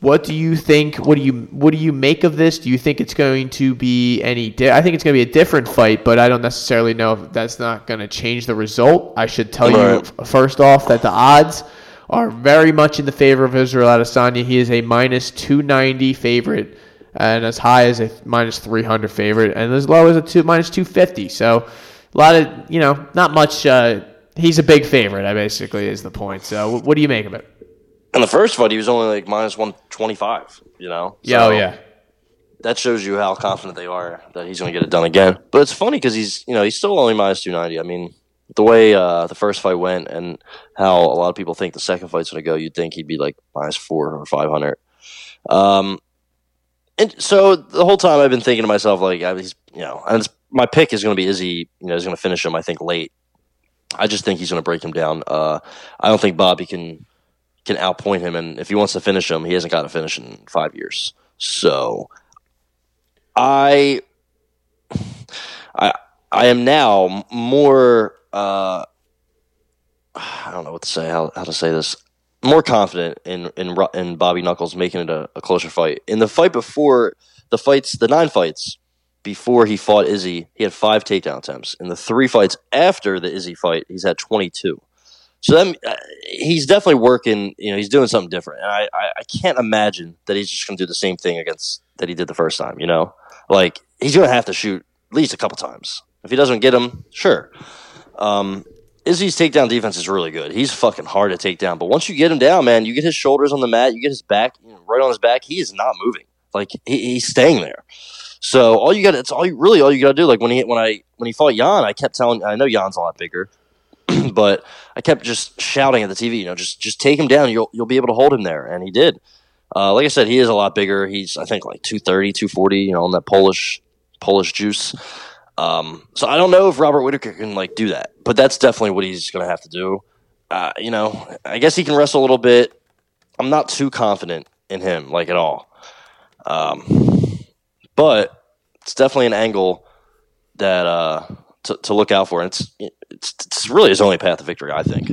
what do you think? What do you what do you make of this? Do you think it's going to be any? Di- I think it's going to be a different fight, but I don't necessarily know if that's not going to change the result. I should tell All right. you first off that the odds are very much in the favor of Israel Adesanya. He is a minus two ninety favorite, and as high as a minus three hundred favorite, and as low as a two, minus two fifty. So a lot of, you know, not much. Uh, he's a big favorite, I basically, is the point. So what do you make of it? In the first fight, he was only like minus one twenty-five, you know? So yeah, oh, yeah. That shows you how confident they are that he's going to get it done again. But it's funny because he's, you know, he's still only minus two ninety. I mean, the way uh, the first fight went and how a lot of people think the second fight's going to go, you'd think he'd be like minus four or five hundred. Um, And so the whole time I've been thinking to myself, like, I was, you know, and it's, my pick is going to be Izzy, you know, is going to finish him, I think, late. I just think he's going to break him down. Uh, I don't think Bobby can can outpoint him, and if he wants to finish him, he hasn't gotten a finish in five years. So I I, I am now more, uh, I don't know what to say, how, how to say this. More confident in in in Bobby Knuckles making it a, a closer fight. In the fight before the fights, the nine fights before he fought Izzy, he had five takedown attempts. In the three fights after the Izzy fight, he's had twenty-two. So that, uh, he's definitely working. You know, he's doing something different, and I, I, I can't imagine that he's just going to do the same thing against that he did the first time. You know, like he's going to have to shoot at least a couple times. If he doesn't get him, sure. Um, Izzy's takedown defense is really good. He's fucking hard to take down. But once you get him down, man, you get his shoulders on the mat, you get his back, you know, right on his back, he is not moving. Like, he, he's staying there. So all you got, it's all you, really all you got to do. Like when he when I when he fought Jan, I kept telling, I know Jan's a lot bigger, but I kept just shouting at the T V, you know, just just take him down. You'll you'll be able to hold him there, and he did. Uh, like I said, he is a lot bigger. He's I think like two thirty, two forty, you know, on that Polish Polish juice. Um, so I don't know if Robert Whitaker can like do that, but that's definitely what he's going to have to do. Uh, you know, I guess he can wrestle a little bit. I'm not too confident in him, like at all. Um, but it's definitely an angle that uh, to, to look out for. And it's, it's it's really his only path to victory, I think.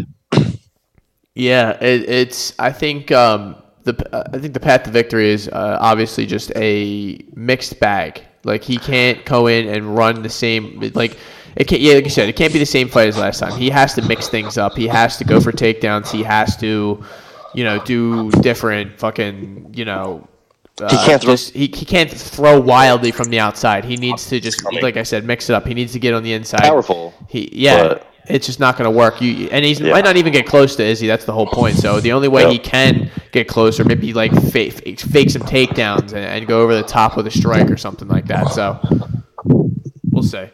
Yeah, it, it's. I think um, the uh, I think the path to victory is uh, obviously just a mixed bag. Like, he can't go in and run the same, like, it can't, yeah, like you said, it can't be the same fight as last time. He has to mix things up. He has to go for takedowns. He has to, you know, do different fucking, you know, uh, he, can't throw- just, he, he can't throw wildly from the outside. He needs to just, like I said, mix it up. He needs to get on the inside. Powerful. He, yeah. But- It's just not going to work. You and he yeah. might not even get close to Izzy. That's the whole point. So the only way yep. he can get closer, maybe like fake, fake some takedowns and, and go over the top with a strike or something like that. So we'll see.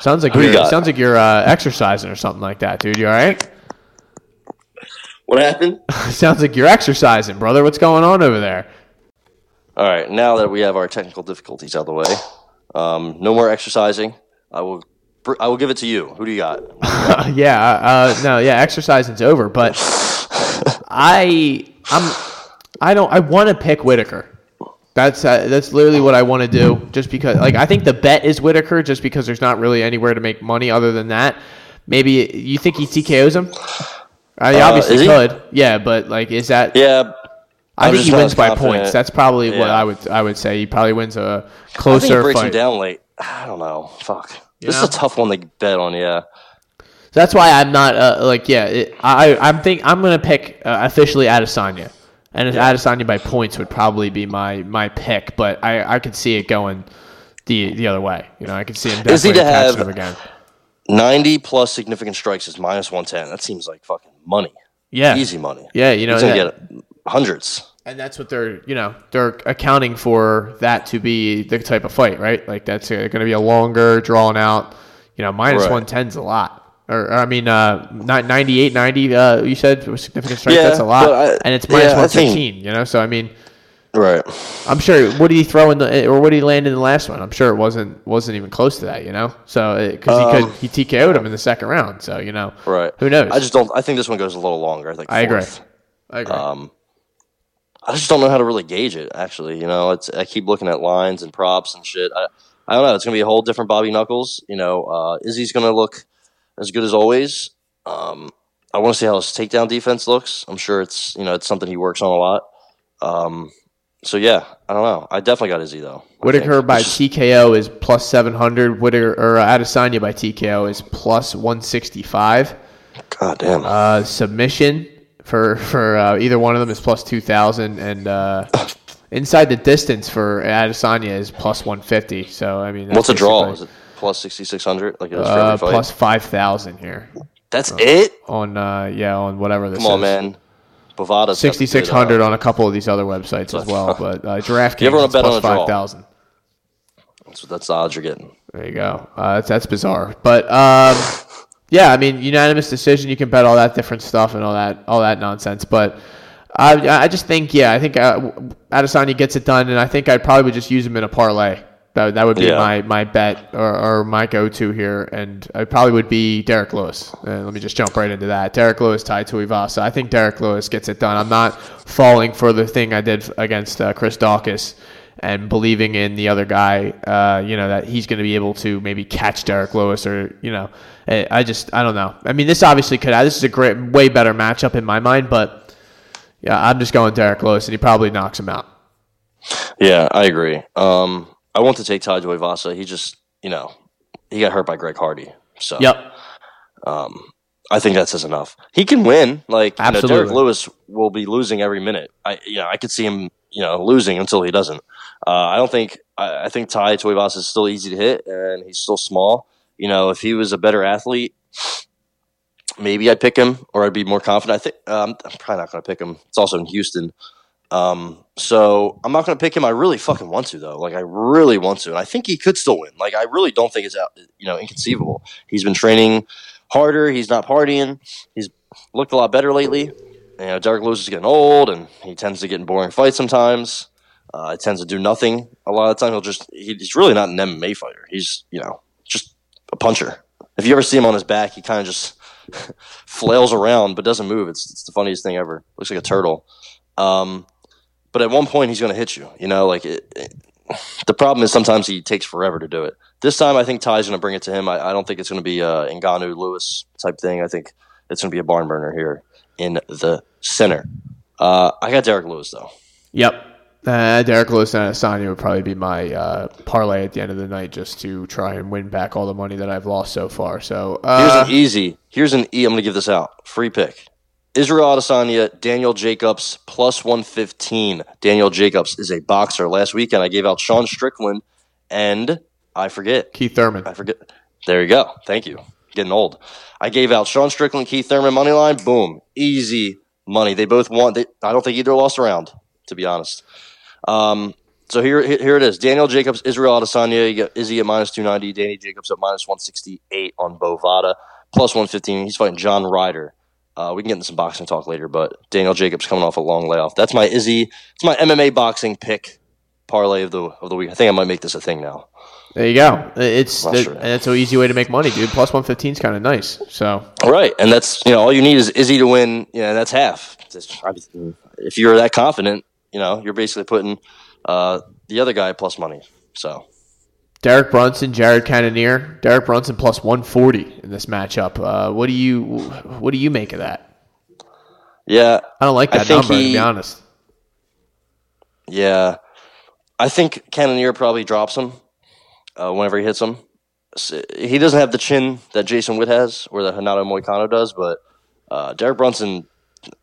Sounds like Who you're, you sounds like you're uh, exercising or something like that, dude. You all right? What happened? Sounds like you're exercising, brother. What's going on over there? All right. Now that we have our technical difficulties out of the way, um, no more exercising. I will. I will give it to you. Who do you got? yeah, uh, no, yeah. Exercising's over, but I, I'm, I don't. I want to pick Whitaker. That's uh, that's literally what I want to do. Just because, like, I think the bet is Whitaker, just because there's not really anywhere to make money other than that. Maybe you think he T K Os him? I mean, uh, obviously could. Yeah, but like, is that? Yeah, I, I think he wins by confident. points. That's probably yeah. what I would I would say. He probably wins a closer fight. I think he breaks fight. him down late. I don't know. Fuck. Yeah. This is a tough one to bet on, yeah. That's why I'm not uh, like yeah. It, I I'm think I'm gonna pick uh, officially Adesanya, and yeah. Adesanya by points would probably be my, my pick. But I, I could see it going the the other way. You know, I could see him definitely catching him again. Ninety plus significant strikes is minus one ten. That seems like fucking money. Yeah, easy money. Yeah, you know, he's gonna that, get hundreds. And that's what they're you know they're accounting for, that to be the type of fight, right? Like that's going to be a longer, drawn out. You know, minus right. one ten's a lot. Or, or I mean, uh, ninety-eight, ninety. Uh, you said was significant strike. Yeah, that's a lot, I, and it's minus yeah, one fifteen. You know, so I mean, right? I'm sure. What did he throw in the, or what did he land in the last one? I'm sure it wasn't wasn't even close to that. You know, so because um, he could he T K O'd him in the second round. So you know, right? Who knows? I just don't. I think this one goes a little longer. I think I agree. I agree. Um, I just don't know how to really gauge it. Actually, you know, it's I keep looking at lines and props and shit. I I don't know. It's gonna be a whole different Bobby Knuckles. You know, uh, Izzy's gonna look as good as always. Um, I want to see how his takedown defense looks. I'm sure it's you know it's something he works on a lot. Um, so yeah, I don't know. I definitely got Izzy though. I Whitaker think. by T K O is plus seven hundred. Whitaker or Adesanya by T K O is plus one sixty five. God damn. Uh, submission for for uh, either one of them is plus two thousand, and uh, inside the distance for Adesanya is plus one fifty. So I mean, that's what's a draw? Is it plus sixty-six hundred, like it was for every fight? Uh, plus five thousand here. That's uh, it? On, uh, yeah, on whatever this is. Come on, man. Bovada's sixty-six hundred uh, on a couple of these other websites as well, but uh, DraftKings is plus five thousand. That's what that's the odds you're getting. There you go. Uh, that's, that's bizarre. But, um, yeah, I mean, unanimous decision, you can bet all that different stuff and all that, all that nonsense, but... I I just think, yeah, I think uh, Adesanya gets it done, and I think I probably would just use him in a parlay. That that would be yeah. my, my bet or, or my go-to here, and it probably would be Derek Lewis. Uh, let me just jump right into that. Derek Lewis, Ty Tuivasa. I think Derek Lewis gets it done. I'm not falling for the thing I did against uh, Chris Daukaus and believing in the other guy, uh, you know, that he's going to be able to maybe catch Derek Lewis or, you know, I just, I don't know. I mean, this obviously could, this is a great, way better matchup in my mind, but yeah, I'm just going Derek Lewis, and he probably knocks him out. Yeah, I agree. Um I want to take Ty Tuivasa. He just, you know, he got hurt by Greg Hardy. So, yep. Um, I think that says enough. He can win. Like, you know, Derek Lewis will be losing every minute. I, you know, I could see him, you know, losing until he doesn't. Uh, I don't think. I, I think Ty Tuivasa is still easy to hit, and he's still small. You know, if he was a better athlete, maybe I'd pick him, or I'd be more confident. I think um, I'm probably not going to pick him. It's also in Houston. Um, so I'm not going to pick him. I really fucking want to though. Like I really want to, and I think he could still win. Like I really don't think it's out, you know, inconceivable. He's been training harder. He's not partying. He's looked a lot better lately. You know, Derek Lewis is getting old, and he tends to get in boring fights sometimes. Uh, he tends to do nothing a lot of the time. He'll just, he, he's really not an M M A fighter. He's, you know, just a puncher. If you ever see him on his back, he kind of just flails around, but doesn't move. It's, it's the funniest thing ever. Looks like a turtle. Um, But at one point, he's going to hit you. You know, like it, it, the problem is sometimes he takes forever to do it. This time, I think Ty's going to bring it to him. I, I don't think it's going to be a Ngannou Lewis type thing. I think it's going to be a barn burner here in the center. Uh, I got Derek Lewis though. Yep, uh, Derek Lewis and Adesanya would probably be my uh, parlay at the end of the night, just to try and win back all the money that I've lost so far. So uh, here's an easy. Here's an E. I'm going to give this out. Free pick. Israel Adesanya, Daniel Jacobs, plus one fifteen. Daniel Jacobs is a boxer. Last weekend, I gave out Sean Strickland, and I forget. Keith Thurman. I forget. There you go. Thank you. Getting old. I gave out Sean Strickland, Keith Thurman, money line. Boom. Easy money. They both won. They, I don't think either lost a round, to be honest. Um, so here, here it is. Daniel Jacobs, Israel Adesanya. You got Izzy at minus two ninety. Danny Jacobs at minus one sixty-eight on Bovada. Plus one fifteen. He's fighting John Ryder. Uh, we can get into some boxing talk later, but Daniel Jacobs coming off a long layoff. That's my Izzy. It's my M M A boxing pick parlay of the of the week. I think I might make this a thing now. There you go. It's it, sure. And it's an easy way to make money, dude. Plus one fifteen is kind of nice. So all right, and that's you know all you need is Izzy to win. Yeah, you know, that's half. If you're that confident, you know you're basically putting uh, the other guy plus money. So. Derek Brunson, Jared Cannonier. Derek Brunson plus one forty in this matchup. Uh, what do you what do you make of that? Yeah, I don't like that number, he, to be honest. Yeah. I think Cannonier probably drops him uh, whenever he hits him. He doesn't have the chin that Jason Witt has or that Hanato Moicano does, but uh, Derek Brunson,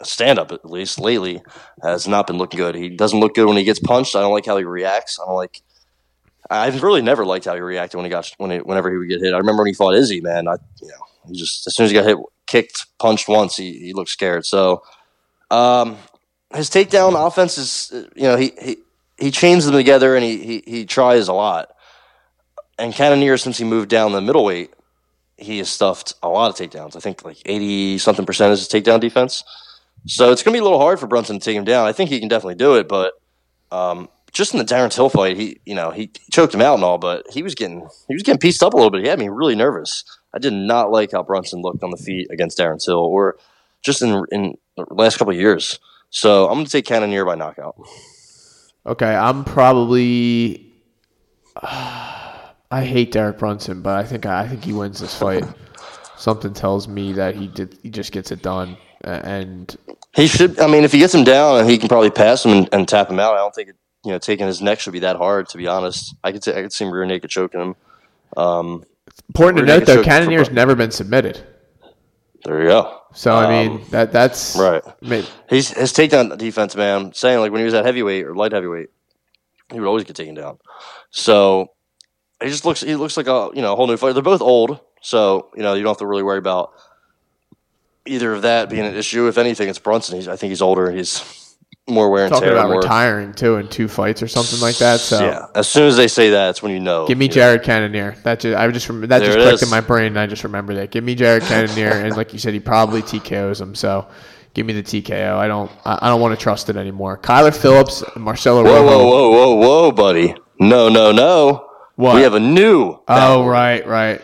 stand-up at least, lately has not been looking good. He doesn't look good when he gets punched. I don't like how he reacts. I don't like – I've really never liked how he reacted when he got when he, whenever he would get hit. I remember when he fought Izzy, man. I, you know, he just as soon as he got hit, kicked, punched once, he, he looked scared. So um, his takedown offense is – you know, he, he he chains them together and he, he, he tries a lot. And Cannonier, since he moved down the middleweight, he has stuffed a lot of takedowns. I think like eighty-something percent is his takedown defense. So it's going to be a little hard for Brunson to take him down. I think he can definitely do it, but um, just in the Darren Till fight, he you know he choked him out and all, but he was getting he was getting pieced up a little bit. He had me really nervous. I did not like how Brunson looked on the feet against Darren Till, or just in in the last couple of years. So I'm going to take Cannonier by knockout. Okay, I'm probably. Uh, I hate Derek Brunson, but I think I think he wins this fight. Something tells me that he did. He just gets it done. And he should. I mean, if he gets him down, he can probably pass him and, and tap him out. I don't think it, you know taking his neck should be that hard. To be honest, I could t- I could see him rear naked choking him. Um, it's important to note though, Cannonier's for, never been submitted. There you go. So I mean um, that that's right. I mean, He's his takedown defense, man. Saying like when he was at heavyweight or light heavyweight, he would always get taken down. So he just looks he looks like a you know a whole new fighter. They're both old, so you know you don't have to really worry about either of that being an issue. If anything, it's Brunson. He's, I think he's older. He's more wear and tear. Talking about more. Retiring, too, in two fights or something like that. So yeah, as soon as they say that, it's when you know. Give me you Jared know. Cannonier. That just, I just that there just clicked in my brain, and I just remember that. Give me Jared Cannonier, and like you said, he probably T K Os him. So give me the T K O. I don't I don't want to trust it anymore. Kyler Phillips and Marcelo Rojo. Whoa, whoa, whoa, whoa, whoa, buddy. No, no, no. What? We have a new. Oh, battle. right, right.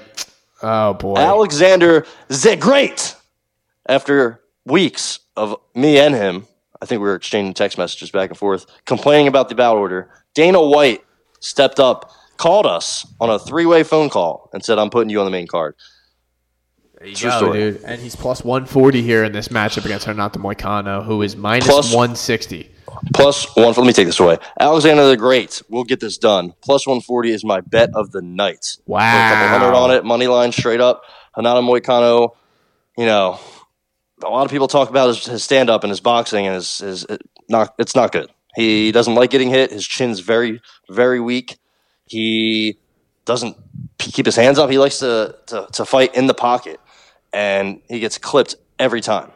Oh, boy. Alexander the Great. After weeks of me and him, I think we were exchanging text messages back and forth, complaining about the bout order, Dana White stepped up, called us on a three-way phone call, and said, I'm putting you on the main card. There you True go, story. Dude. And he's plus one forty here in this matchup against Hanato Moicano, who is minus plus, one sixty. Plus one. Let me take this away. Alexander the Great. We'll get this done. Plus one forty is my bet of the night. Wow. A couple hundred on it. Money line straight up. Hanato Moicano, you know... A lot of people talk about his, his stand-up and his boxing, and his, his, it not, it's not good. He doesn't like getting hit. His chin's very, very weak. He doesn't keep his hands up. He likes to, to, to fight in the pocket, and he gets clipped every time.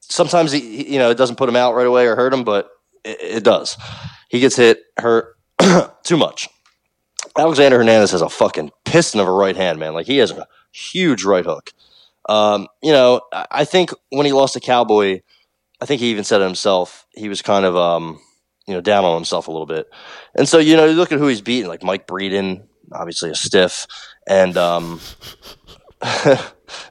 Sometimes he, you know, it doesn't put him out right away or hurt him, but it, it does. He gets hit, hurt too much. Alexander Hernandez has a fucking piston of a right hand, man. Like, he has a huge right hook. Um, you know, I think when he lost to Cowboy, I think he even said it himself. He was kind of, um, you know, down on himself a little bit. And so, you know, you look at who he's beaten, like Mike Breeden, obviously a stiff, and um,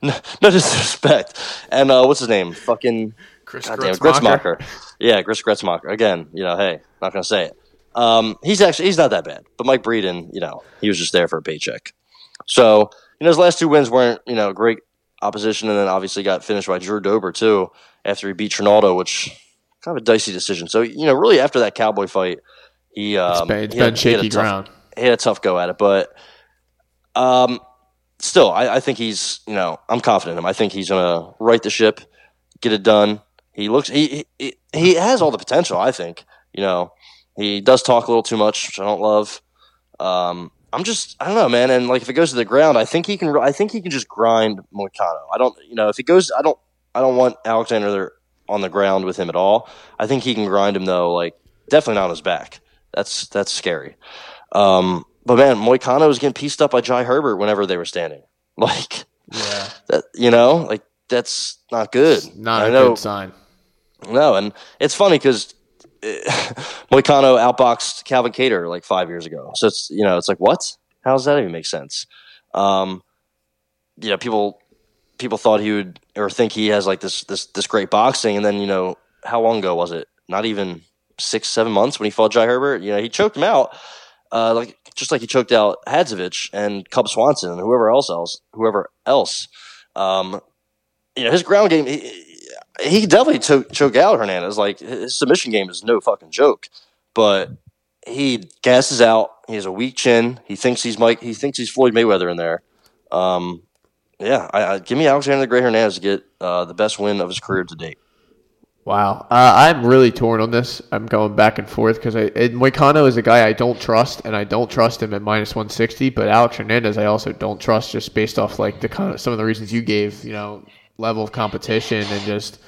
no, no disrespect. And uh, what's his name? Fucking Chris goddamn, Gretzmacher. Gretzmacher. Yeah, Chris Gretzmacher. Again, you know, hey, not going to say it. Um, he's actually, he's not that bad. But Mike Breeden, you know, he was just there for a paycheck. So, you know, his last two wins weren't, you know, great opposition, and then obviously got finished by Drew Dober too after he beat Trinaldo, which kind of a dicey decision. So you know, really after that Cowboy fight, he um, it's been, it's he had, been shaky he had tough, ground. He had a tough go at it, but um, still, I, I think he's you know I'm confident in him. I think he's gonna right the ship, get it done. He looks he he, he has all the potential. I think you know he does talk a little too much, which I don't love. Um, I'm just, I don't know, man. And like, if it goes to the ground, I think he can. I think he can just grind Moicano. I don't, you know, if it goes, I don't, I don't want Alexander there on the ground with him at all. I think he can grind him though. Like, definitely not on his back. That's that's scary. Um, but man, Moicano was getting pieced up by Jai Herbert whenever they were standing. Like, yeah, that, you know, like that's not good. It's not I a know, good sign. No, and it's funny because Moicano outboxed Calvin Kattar like five years ago. So it's, you know, it's like, what? How does that even make sense? Um, you know, people, people thought he would, or think he has like this, this, this great boxing. And then, you know, how long ago was it? Not even six, seven months when he fought Jai Herbert, you know, he choked him out. Uh, like, just like he choked out Hadzovich and Cub Swanson and whoever else else, whoever else, um, you know, his ground game, he, He definitely to- choke out Hernandez. Like, his submission game is no fucking joke. but he gasses out. He has a weak chin. He thinks he's Mike. He thinks he's Floyd Mayweather in there. Um, yeah, I, I, give me Alexander the Great Hernandez to get uh, the best win of his career to date. Wow, uh, I'm really torn on this. I'm going back and forth because Moicano is a guy I don't trust, and I don't trust him at minus one sixty. But Alex Hernandez, I also don't trust just based off like the kind of, some of the reasons you gave. You know, level of competition and just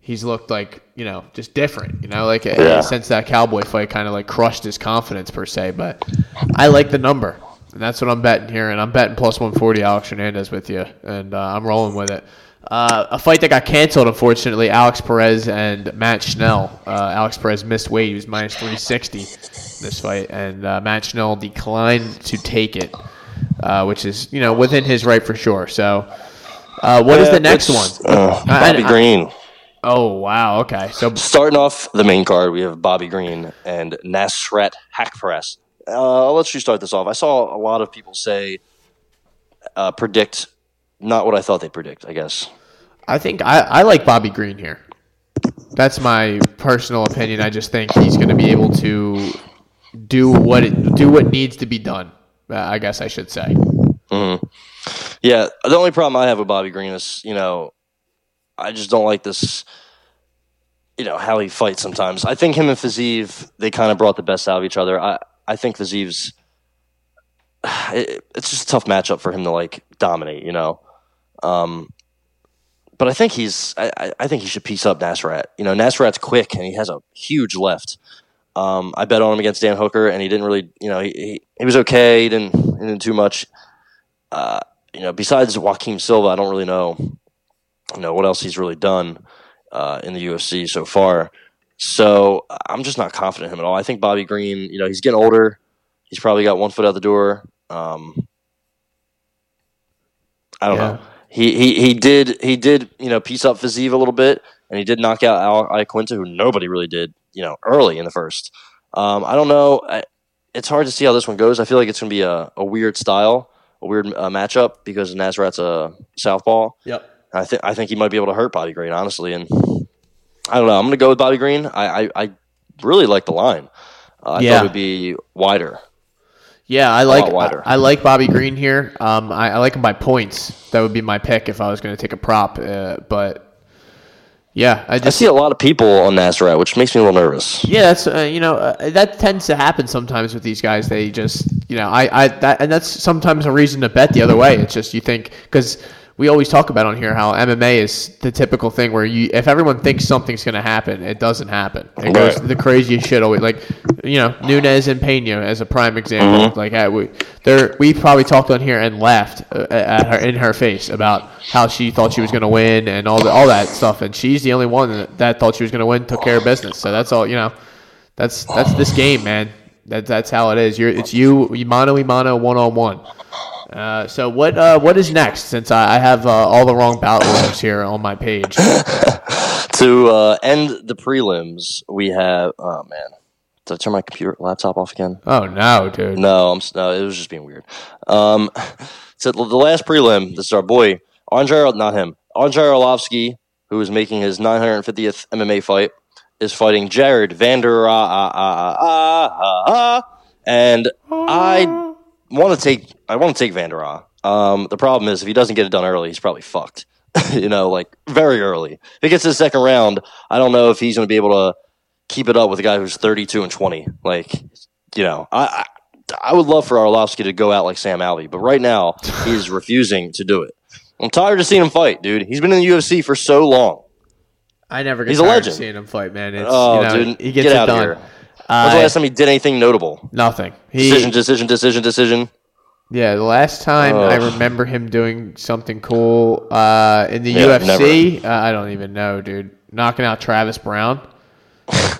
he's looked like you know just different. You know, like yeah. since that Cowboy fight, kind of like crushed his confidence per se. But I like the number, and that's what I'm betting here. And I'm betting plus one forty Alex Hernandez with you, and uh, I'm rolling with it. Uh, a fight that got canceled, unfortunately, Alex Perez and Matt Schnell. Uh, Alex Perez missed weight. He was minus three sixty this fight, and uh, Matt Schnell declined to take it, uh, which is, you know, within his right for sure. So uh, what yeah, is the next one? Uh, Bobby I, I, Green. I, oh, wow. Okay. So starting off the main card, we have Bobby Green and Nasrat Hakparast. Uh, I'll let you start this off. I saw a lot of people say, uh, predict not what I thought they'd predict, I guess. I think I, I like Bobby Green here. That's my personal opinion. I just think he's going to be able to do what it, do what needs to be done, I guess I should say. Mm-hmm. Yeah, the only problem I have with Bobby Green is, you know, I just don't like this, you know, how he fights sometimes. I think him and Fiziev, they kind of brought the best out of each other. I, I think Fiziev's, it, it's just a tough matchup for him to, like, dominate, you know. Um, but I think he's. I, I think he should piece up Nasrat. You know, Nasrat's quick and he has a huge left. Um, I bet on him against Dan Hooker, and he didn't really. You know, he he, he was okay. He didn't he didn't do much. Uh, you know, besides Joaquin Silva, I don't really know. You know what else he's really done uh, in the U F C so far. So I'm just not confident in him at all. I think Bobby Green. You know, he's getting older. He's probably got one foot out the door. Um, I don't yeah. know. He, he he did he did you know piece up Fiziev a little bit, and he did knock out Al Iaquinta, who nobody really did you know early in the first. Um, I don't know. I, it's hard to see how this one goes. I feel like it's going to be a, a weird style, a weird uh, matchup because Nasrat's a southpaw. Yep. I think I think he might be able to hurt Bobby Green honestly, and I don't know. I'm going to go with Bobby Green. I I, I really like the line. Uh, I yeah. thought it would be wider. Yeah, I like I, I like Bobby Green here. Um, I, I like him by points. That would be my pick if I was going to take a prop. Uh, but yeah, I just I see a lot of people on Nasrat, which makes me a little nervous. Yeah, that's uh, you know uh, that tends to happen sometimes with these guys. They just you know I I that, and that's sometimes a reason to bet the other way. It's just you think because we always talk about on here how M M A is the typical thing where you if everyone thinks something's going to happen, it doesn't happen. It goes right. The craziest shit always. Like, you know, Nunes and Pena as a prime example. Mm-hmm. Like, hey, we there we probably talked on here and laughed at her in her face about how she thought she was going to win and all the, all that stuff. And she's the only one that, that thought she was going to win, took care of business. So that's all, you know, that's that's this game, man. That that's how it is. You're it's you, you mano a mano, one on one. Uh, so what uh, what is next? Since I, I have uh, all the wrong bout winners here on my page. To uh, end the prelims, we have. Oh man, did I turn my computer laptop off again? Oh no, dude. No, I'm no. It was just being weird. Um, so the last prelim. This is our boy Andrei, not him. Andrei Arlovsky, who is making his nine hundred fiftieth M M A fight, is fighting Jared Vander ah ah ah ah ah ah, and I. Want to take? I want to take Vander Aa. Um, the problem is if he doesn't get it done early, he's probably fucked. you know, like very early. If he gets to the second round, I don't know if he's going to be able to keep it up with a guy who's thirty-two and twenty. Like, you know, I I, I would love for Arlovsky to go out like Sam Alvey, but right now he's refusing to do it. I'm tired of seeing him fight, dude. He's been in the U F C for so long. I never get he's tired a legend. Of seeing him fight, man. It's, oh, you know, dude, he gets get it out done. Here. Uh, When's the last time he did anything notable? Nothing. He, decision, decision, decision, decision. Yeah, the last time uh, I remember him doing something cool uh, in the yeah, U F C, uh, I don't even know, dude. Knocking out Travis Brown.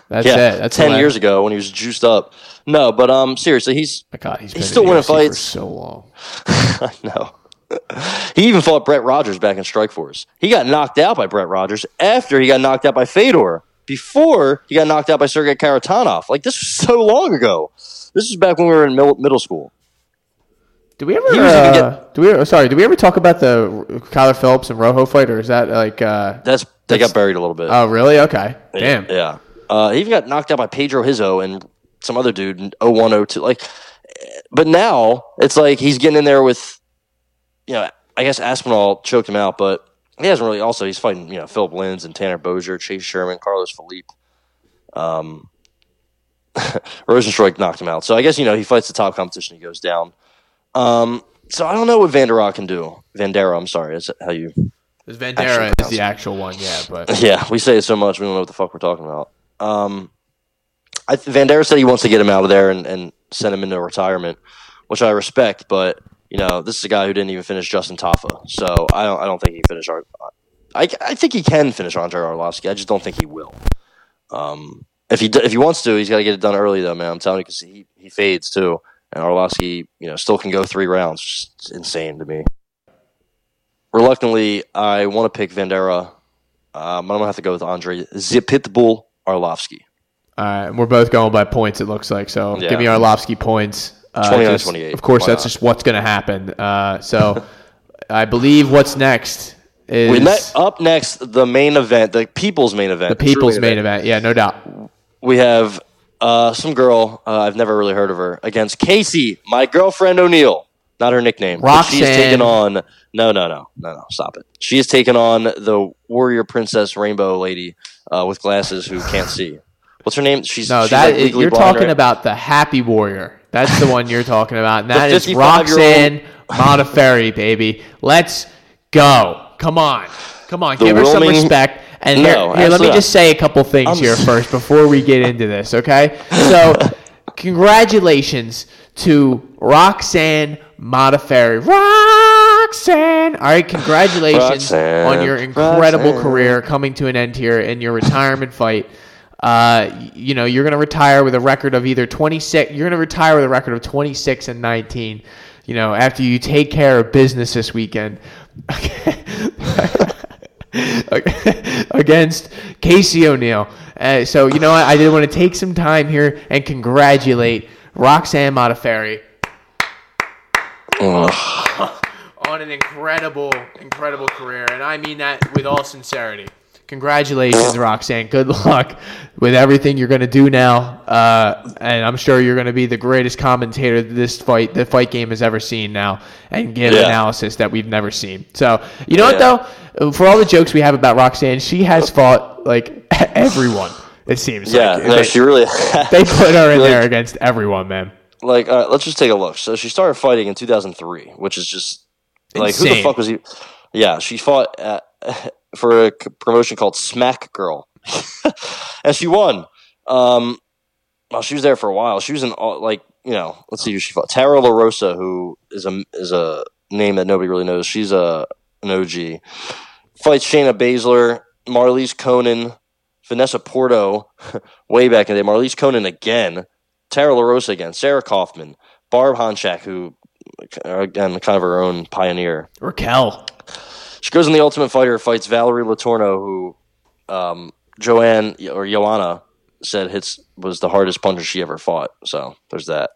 That's yeah, it. That's ten years ago when he was juiced up. No, but um, seriously, he's oh God, he's, he's been still winning fights for so long. I know. He even fought Brett Rogers back in Strikeforce. He got knocked out by Brett Rogers after he got knocked out by Fedor. Before he got knocked out by Sergei Karatanov. Like, this was so long ago. This was back when we were in middle, middle school. Do we ever uh, get, do we sorry, do we ever talk about the Kyler Phillips and Rojo fight, or is that like uh, That's they that's, got buried a little bit. Oh really? Okay. Damn. Yeah. Uh, he even got knocked out by Pedro Hizo and some other dude in oh one, oh two. Like, but now it's like he's getting in there with, you know, I guess Aspinall choked him out, but he hasn't really. Also, he's fighting, you know, Philip Linz and Tanner Bozier, Chase Sherman, Carlos Felipe. Um, Rosenstroik knocked him out. So I guess, you know, he fights the top competition, he goes down. Um, so I don't know what Vandera can do. Vandera, I'm sorry. Is that how you... Vandera is the actual one, yeah. But yeah, we say it so much, we don't know what the fuck we're talking about. Um, I th- Vandera said he wants to get him out of there and, and send him into retirement, which I respect, but, you know, this is a guy who didn't even finish Justin Taffa. So I don't I don't think he can finish... Our, I, I think he can finish Andrei Arlovsky. I just don't think he will. Um, if he if he wants to, he's got to get it done early, though, man. I'm telling you, because he, he fades, too. And Arlovsky, you know, still can go three rounds. It's insane to me. Reluctantly, I want to pick Vandera. Um, I'm going to have to go with Andrei Zipitbull Arlovsky. All right. We're both going by points, it looks like. So yeah. Give me Arlovsky points. Uh, twenty-nine twenty-eight. Of course, Why that's not? Just what's going to happen. Uh, so I believe what's next is... We met up next, the main event, the people's main event. The people's main, main event. event. Yeah, no doubt. We have uh, some girl, uh, I've never really heard of her, against Casey, my girlfriend O'Neill. Not her nickname. Roxanne. She's taken on. No, no, no, no, no. Stop it. She has taken on the warrior princess rainbow lady uh, with glasses who can't see. What's her name? She's no. She's that like is, you're blonde, talking right? about the happy warrior. That's the one you're talking about. And that is Roxanne Modafferi, baby. Let's go. Come on, come on. The give Wilming, her some respect. And no, here, here let me just say a couple things I'm here s- first before we get into this. Okay. So, congratulations to Roxanne Modafferi. Roxanne! All right, congratulations Roxanne, on your incredible Roxanne. career coming to an end here in your retirement fight. Uh, you know, you're going to retire with a record of either twenty-six. You're going to retire with a record of twenty-six and nineteen. You know, after you take care of business this weekend. Okay. Against Casey O'Neill. Uh, so, you know what? I did want to take some time here and congratulate Roxanne Modafferi oh. on an incredible, incredible career. And I mean that with all sincerity. Congratulations, Roxanne. Good luck with everything you're going to do now. Uh, and I'm sure you're going to be the greatest commentator this fight, the fight game has ever seen now, and give yeah. analysis that we've never seen. So, you know yeah. what, though? For all the jokes we have about Roxanne, she has fought, like, everyone, it seems. Yeah, like. no, they, she really... they put her in like, there against everyone, man. Like, uh, let's just take a look. So she started fighting in two thousand three, which is just... Like, insane. Who the fuck was he... Yeah, she fought... At, for a promotion called Smack Girl. And she won. Um, well, she was there for a while. She was in, like, you know, let's see who she fought. Tara LaRosa, who is a, is a name that nobody really knows. She's a, an O G. Fights Shayna Baszler, Marlies Conan, Vanessa Porto, way back in the day. Marlies Conan again. Tara LaRosa again. Sarah Kaufman. Barb Honchak, who, again, kind of her own pioneer. Raquel. She goes in the Ultimate Fighter, fights Valerie Latorno, who um, Joanne or Joanna said hits was the hardest puncher she ever fought. So there's that.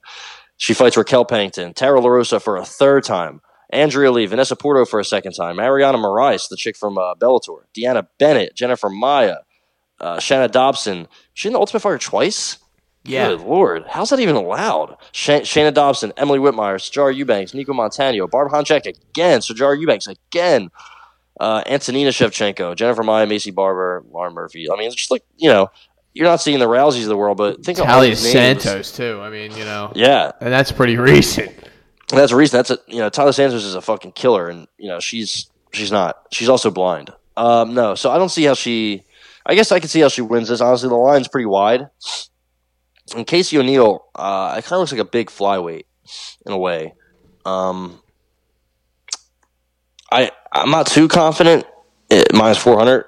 She fights Raquel Pennington, Tara LaRosa for a third time, Andrea Lee, Vanessa Porto for a second time, Ariana Moraes, the chick from uh, Bellator, Deanna Bennett, Jennifer Maya, uh, Shanna Dobson. She in the Ultimate Fighter twice? Yeah. Good Lord. How's that even allowed? Sh- Shayna Dobson, Emily Whitmire, Sajar Eubanks, Nico Montano, Barb Honchak again, Sajar Eubanks again. Uh, Antonina Shevchenko, Jennifer Maya, Macy Barber, Lauren Murphy. I mean, it's just like, you know, you're not seeing the Rouseys of the world, but think of all these names. Talia Santos, too. I mean, you know. Yeah. And that's pretty recent. And that's recent. That's a, you know, Talia Santos is a fucking killer, and, you know, she's she's not. She's also blind. Um, no, so I don't see how she – I guess I can see how she wins this. Honestly, the line's pretty wide. And Casey O'Neill, uh, it kind of looks like a big flyweight in a way. Um, I – I'm not too confident, at minus four hundred,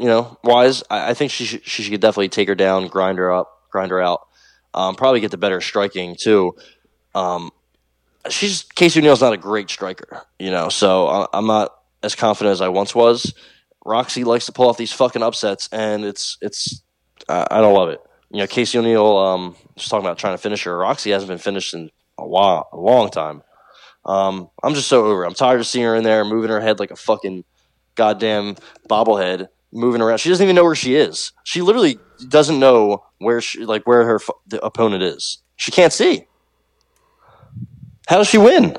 you know, wise. I, I think she, sh- she should definitely take her down, grind her up, grind her out. Um, probably get the better striking, too. Um, she's Casey O'Neill's not a great striker, you know, so I, I'm not as confident as I once was. Roxy likes to pull off these fucking upsets, and it's, it's uh, I don't love it. You know, Casey O'Neill, um, just talking about trying to finish her. Roxy hasn't been finished in a while, a long time. Um, I'm just so over it. I'm tired of seeing her in there moving her head like a fucking goddamn bobblehead moving around. She doesn't even know where she is. She literally doesn't know where she, like where her the opponent is. She can't see. How does she win?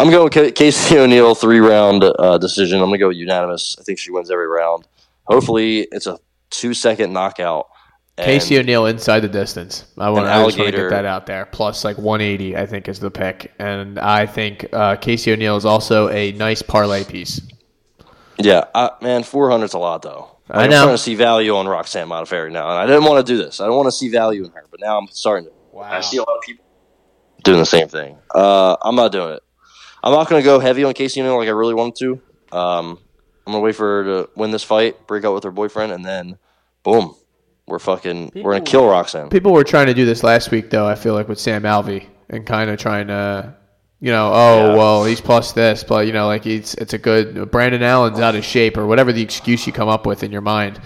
I'm going with Casey O'Neill, three-round uh, decision. I'm going to go unanimous. I think she wins every round. Hopefully, it's a two-second knockout. Casey O'Neill inside the distance. I want to get that out there. Plus, like, one eighty, I think, is the pick. And I think uh, Casey O'Neill is also a nice parlay piece. Yeah. I, man, four hundred's a lot, though. Like, I know. I'm trying to see value on Roxanne Modafferi now, and I didn't want to do this. I don't want to see value in her, but now I'm starting to. Wow. I see a lot of people doing the same thing. Uh, I'm not doing it. I'm not going to go heavy on Casey O'Neill like I really wanted to. Um, I'm going to wait for her to win this fight, break up with her boyfriend, and then, boom, we're fucking people, we're going to kill Roxanne. People were trying to do this last week, though, I feel like, with Sam Alvey and kind of trying to, you know, oh, yeah. well, he's plus this, but, you know, like, it's, it's a good – Brandon Allen's out of shape or whatever the excuse you come up with in your mind.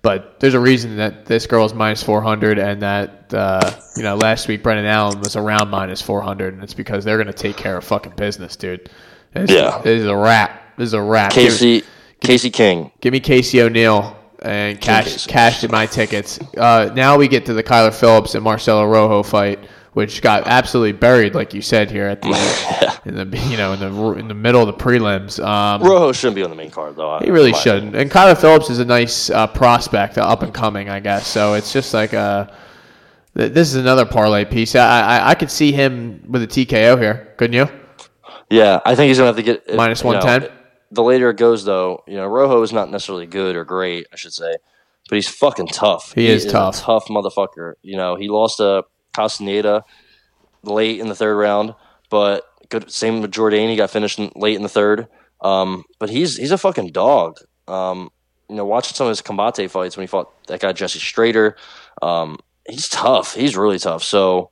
But there's a reason that this girl is minus four hundred and that, uh, you know, last week Brendan Allen was around minus four hundred, and it's because they're going to take care of fucking business, dude. It's, yeah. This is a wrap. This is a wrap. Casey, give, Casey give, King. Give me Casey O'Neill and cash cashed in my tickets. Uh, now we get to the Kyler Phillips and Marcelo Rojo fight, which got absolutely buried, like you said, here at the, yeah. in the you know in the in the middle of the prelims. Um, Rojo shouldn't be on the main card though. He really shouldn't. Opinion. And Kyler Phillips is a nice uh, prospect, uh, up and coming, I guess. So it's just like a, th- this is another parlay piece. I, I I could see him with a T K O here, couldn't you? Yeah, I think he's gonna have to get if, minus one ten. You know, the later it goes, though, you know, Rojo is not necessarily good or great, I should say, but he's fucking tough. He, he is, is tough, a tough motherfucker. You know, he lost a. Castaneda late in the third round, but good, same with Jordan. He got finished in, late in the third. Um, but he's he's a fucking dog. Um, you know, watching some of his Combate fights when he fought that guy Jesse Strader, um, he's tough. He's really tough. So,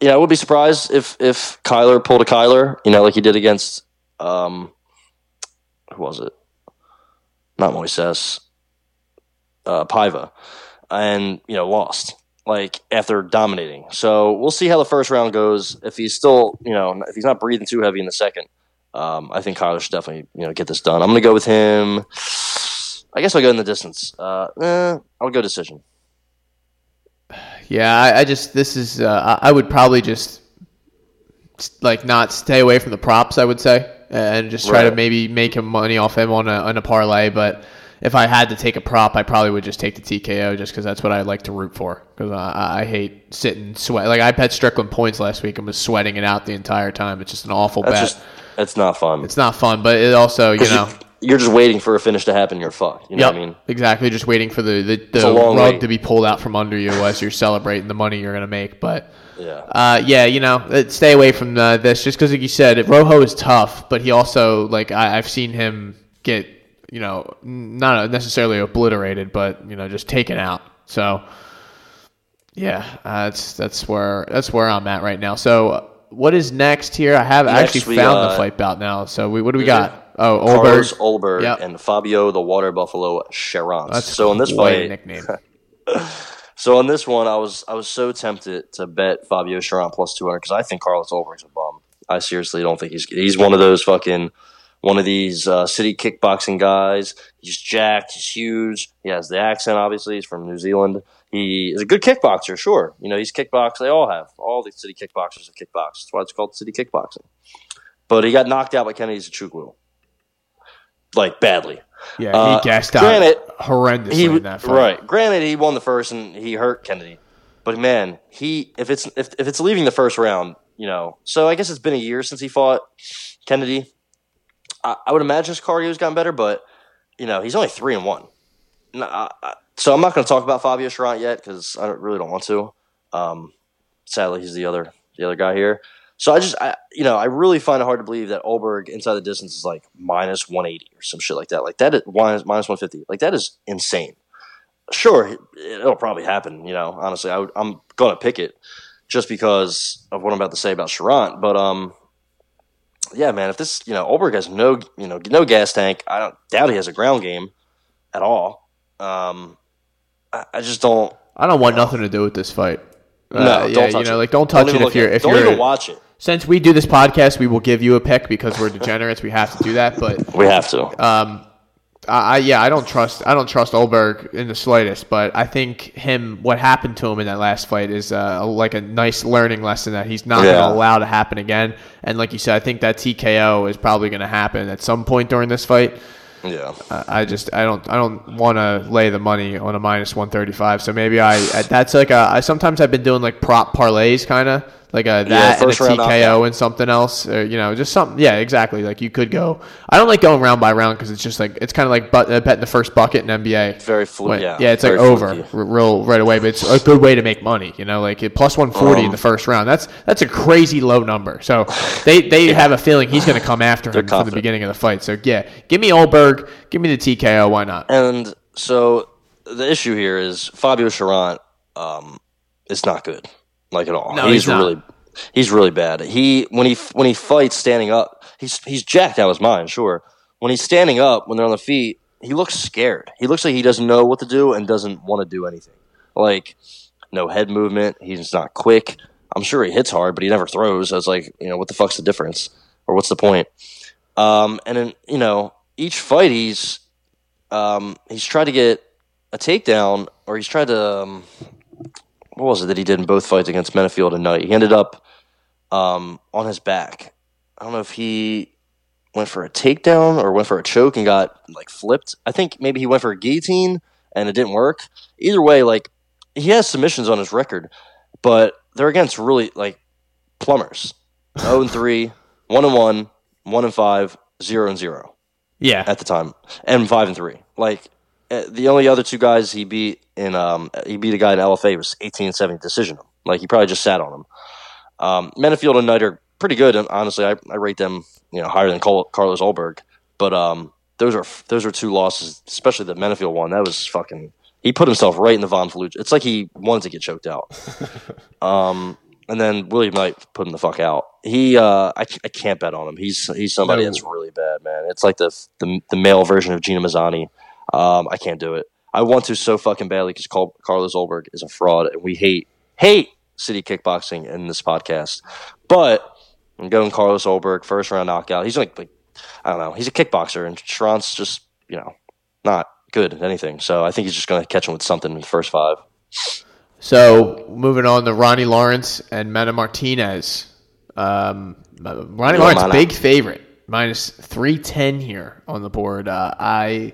yeah, I would be surprised if if Kyler pulled a Kyler, you know, like he did against um, who was it? Not Moises, uh, Paiva, and you know, lost. Like after dominating. So we'll see how the first round goes. If he's still, you know, if he's not breathing too heavy in the second, um, I think Kyler should definitely, you know, get this done. I'm going to go with him. I guess I'll go in the distance. Uh, eh, I'll go decision. Yeah, I, I just, this is, uh, I would probably just like not stay away from the props, I would say, and just try right. to maybe make him money off him on a, on a parlay. But if I had to take a prop, I probably would just take the T K O just because that's what I like to root for. Because I, I hate sitting sweat. Like I bet Strickland points last week and was sweating it out the entire time. It's just an awful that's bet. Just, it's not fun. It's not fun, but it also, you know, you're just waiting for a finish to happen. You're fucked. You know yep, what I mean? Exactly. Just waiting for the the, the rug wait. to be pulled out from under you as you're celebrating the money you're gonna make. But yeah, uh, yeah, you know, stay away from the, this just because, like you said, Rojo is tough, but he also like I, I've seen him get. You know, not necessarily obliterated, but you know, just taken out. So, yeah, uh, that's that's where that's where I'm at right now. So, what is next here? I have next actually we, found uh, the fight bout now. So, we what do we got? Oh, Olberg, Carlos Olberg, yep. and Fabio the Water Buffalo Chiarons. That's so in this fight, nickname. So on this one, I was I was so tempted to bet Fabio Chiaron plus two hundred because I think Carlos Olberg's a bum. I seriously don't think he's he's one of those fucking. One of these uh, city kickboxing guys. He's jacked. He's huge. He has the accent, obviously. He's from New Zealand. He is a good kickboxer, sure. You know, he's kickboxed. They all have. All the city kickboxers have kickboxed. That's why it's called city kickboxing. But he got knocked out by Kennedy Zechukwil. Like, badly. Yeah, he uh, gassed granted, out horrendously he, in that fight. Right. Granted, he won the first and he hurt Kennedy. But, man, he if it's if, if it's leaving the first round, you know. So I guess it's been a year since he fought Kennedy. I would imagine his cardio's gotten better, but you know he's only three and one. Nah, I, so I'm not going to talk about Fabio Chiaron yet because I don't, really don't want to. Um, sadly, he's the other the other guy here. So I just I, you know I really find it hard to believe that Olberg inside the distance is like minus one eighty or some shit like that. Like that is minus one fifty. Like that is insane. Sure, it'll probably happen. You know, honestly, I would, I'm going to pick it just because of what I'm about to say about Chiaron, but um. Yeah, man. If this, you know, Olberg has no, you know, no gas tank. I don't doubt he has a ground game at all. Um, I, I just don't. I don't want you know. nothing to do with this fight. Uh, no, yeah, don't touch you know, it. Like don't touch don't it if you're it. if don't you're. Don't even watch it. Since we do this podcast, we will give you a pick because we're degenerates. We have to do that, but we have to. Um, I, I yeah, I don't trust. I don't trust Olberg in the slightest. But I think him, what happened to him in that last fight is uh, like a nice learning lesson that he's not yeah. going to allow to happen again. And like you said, I think that T K O is probably going to happen at some point during this fight. Yeah, I just I don't I don't want to lay the money on a minus one thirty five. So maybe I that's like a I sometimes I've been doing like prop parlays, kind of like a that yeah, and a T K O and something else, or, you know, just something. Yeah, exactly. Like you could go. I don't like going round by round because it's just like it's kind of like but, uh, betting the first bucket in N B A. It's very fluid. Yeah, yeah, it's like over r- roll right away, but it's a good way to make money. You know, like plus one forty um, in the first round. That's that's a crazy low number. So they they yeah. have a feeling he's going to come after him from the beginning of the fight. So yeah, give me Olberg. Give me the T K O. Why not? And so the issue here is Fabio Chiarot um, is not good, like at all. No, he's, he's not. really, he's really bad. He when he when he fights standing up, he's he's jacked out of his mind. Sure, when he's standing up, when they're on the feet, he looks scared. He looks like he doesn't know what to do and doesn't want to do anything. Like no head movement. He's not quick. I'm sure he hits hard, but he never throws. I was like, you know, what the fuck's the difference, or what's the point? Um, and then you know. Each fight, he's um, he's tried to get a takedown, or he's tried to um, what was it that he did in both fights against Menefield and Knight? He ended up um, on his back. I don't know if he went for a takedown or went for a choke and got like flipped. I think maybe he went for a guillotine and it didn't work. Either way, like he has submissions on his record, but they're against really like plumbers. zero and three, one and one, one and five, zero and zero. Yeah, at the time, and five and three. Like the only other two guys he beat in, um, he beat a guy in L F A was eighteen and seventy decision him. Like he probably just sat on him. Um, Menefield and Knight are pretty good, and honestly, I, I rate them you know higher than Col- Carlos Olberg. But um, those are those are two losses, especially the Menefield one. That was fucking. He put himself right in the Von Fluch. It's like he wanted to get choked out. um, and then William Knight put him the fuck out. He, uh, I, I can't bet on him. He's he's somebody that's really bad, man. It's like the the, the male version of Gina Mazzani. Um, I can't do it. I want to so fucking badly because Carl, Carlos Olberg is a fraud, and we hate hate city kickboxing in this podcast. But I'm going Carlos Olberg first round knockout. He's like like I don't know. He's a kickboxer, and Chiron's just you know not good at anything. So I think he's just going to catch him with something in the first five. So moving on to Ronnie Lawrence and Mena Martinez. Um, Ronnie Lawrence, big favorite, minus three ten here on the board. Uh, I,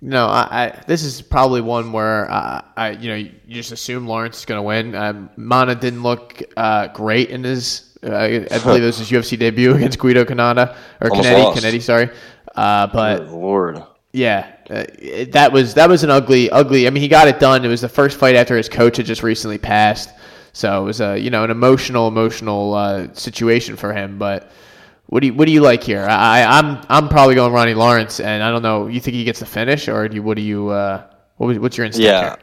you know, I, I this is probably one where uh, I, you know, you just assume Lawrence is going to win. Um, Mana didn't look uh, great in his, uh, I believe it was his U F C debut against Guido Kaneda or Canetti, Canetti, sorry. Uh, but Good Lord, yeah, uh, it, that was that was an ugly, ugly. I mean, he got it done. It was the first fight after his coach had just recently passed. So it was a you know an emotional emotional uh, situation for him. But what do you what do you like here? I, I'm I'm probably going Ronnie Lawrence, and I don't know. You think he gets the finish, or do you, what do you uh, what what's your instinct? Yeah, here?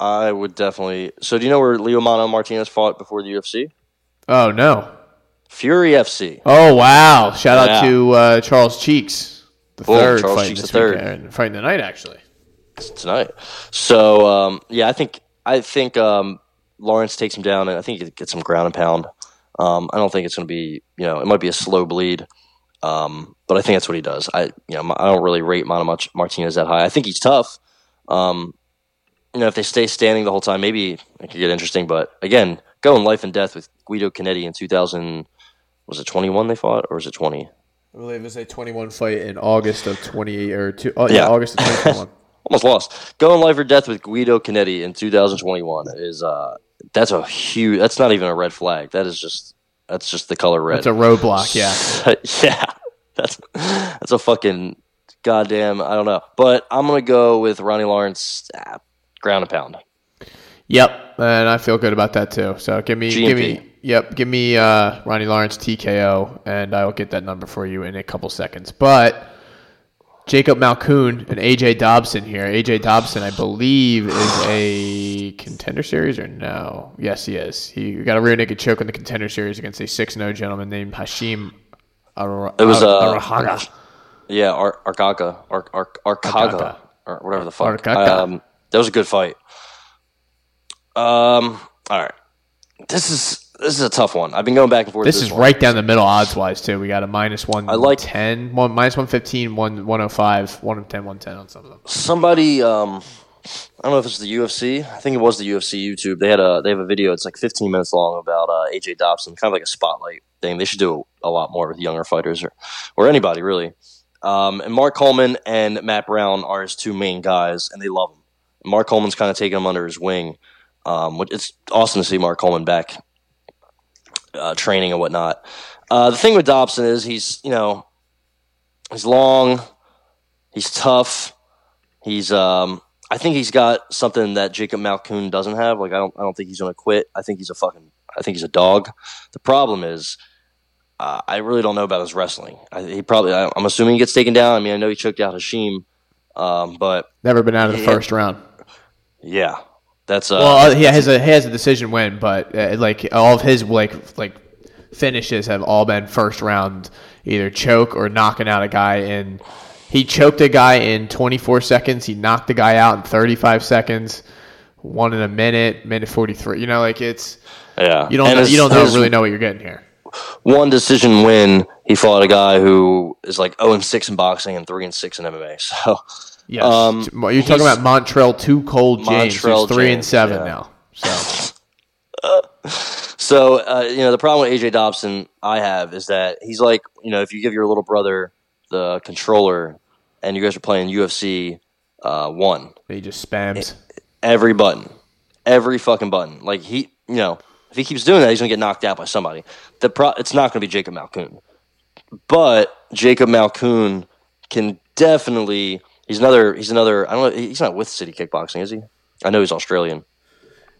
I would definitely. So do you know where Leo Mano Martinez fought before the U F C? Oh no, Fury F C. Oh wow! Shout yeah. out to uh, Charles Cheeks the oh, third. Charles Cheeks the third fighting tonight actually. It's tonight. So um, yeah, I think I think. Um, Lawrence takes him down, and I think he gets some ground and pound. Um, I don't think it's going to be, you know, it might be a slow bleed, um, but I think that's what he does. I, you know, I don't really rate Mano Martinez that high. I think he's tough. Um, you know, if they stay standing the whole time, maybe it could get interesting. But again, going life and death with Guido Canetti in two thousand, was it twenty-one they fought, or was it twenty? I believe it was a twenty-one fight in August of twenty or two. Oh, yeah, yeah, August of twenty twenty-one. Almost lost. Going life or death with Guido Canetti in two thousand twenty-one is uh, that's a huge. That's not even a red flag. That is just that's just the color red. It's a roadblock. Yeah, yeah. That's that's a fucking goddamn. I don't know. But I'm gonna go with Ronnie Lawrence uh, ground and pound. Yep, and I feel good about that too. So give me, G M P. give me, yep, give me uh, Ronnie Lawrence T K O, and I will get that number for you in a couple seconds. But. Jacob Malkoon and A J Dobson here. A J Dobson, I believe, is a contender series or no? Yes, he is. He got a rear naked choke in the contender series against a six and oh gentleman named Hashim Ar- it was, uh, Arakaga. Yeah, Ar- Arakaga. Ar- Ar- Arakaga. Or whatever the fuck. Um, that was a good fight. Um, all right. This is This is a tough one. I've been going back and forth. This, this is one. Right down the middle odds-wise, too. We got a minus one ten, I like, one, minus one fifteen, one, one oh five, one ten, one ten on something. Somebody, um, I don't know if it's the U F C. I think it was the U F C YouTube. They had a they have a video. It's like fifteen minutes long about uh, A J Dobson, kind of like a spotlight thing. They should do a lot more with younger fighters or, or anybody, really. Um, and Mark Coleman and Matt Brown are his two main guys, and they love him. Mark Coleman's kind of taken him under his wing. Um, it's awesome to see Mark Coleman back. Uh, training and whatnot. Uh, the thing with Dobson is he's, you know, he's long, he's tough, he's. Um, I think he's got something that Jacob Malkoon doesn't have. Like I don't, I don't think he's going to quit. I think he's a fucking, I think he's a dog. The problem is, uh, I really don't know about his wrestling. I, he probably, I, I'm assuming he gets taken down. I mean, I know he choked out Hashim, um, but never been out of the yeah, first round. Yeah. That's uh, well, he has a he has a decision win, but uh, like all of his like like finishes have all been first round, either choke or knocking out a guy. And he choked a guy in twenty-four seconds. He knocked the guy out in thirty-five seconds. One in a minute, minute forty-three. You know, like it's yeah. You don't know, his, you don't know, really know what you're getting here. One decision win. He fought a guy who is like zero and six in boxing and three and six in M M A. So. Yes, um, you're talking about Montrell Too Cold James, Montrell who's three James, and seven yeah. now. So, uh, so uh, you know the problem with A J Dobson I have is that he's like, you know, if you give your little brother the controller and you guys are playing U F C uh, one, he just spams it, every button, every fucking button. Like he, you know, if he keeps doing that, he's gonna get knocked out by somebody. The pro- it's not gonna be Jacob Malkoon, but Jacob Malkoon can definitely. He's another. He's another. I don't know. He's not with City Kickboxing, is he? I know he's Australian.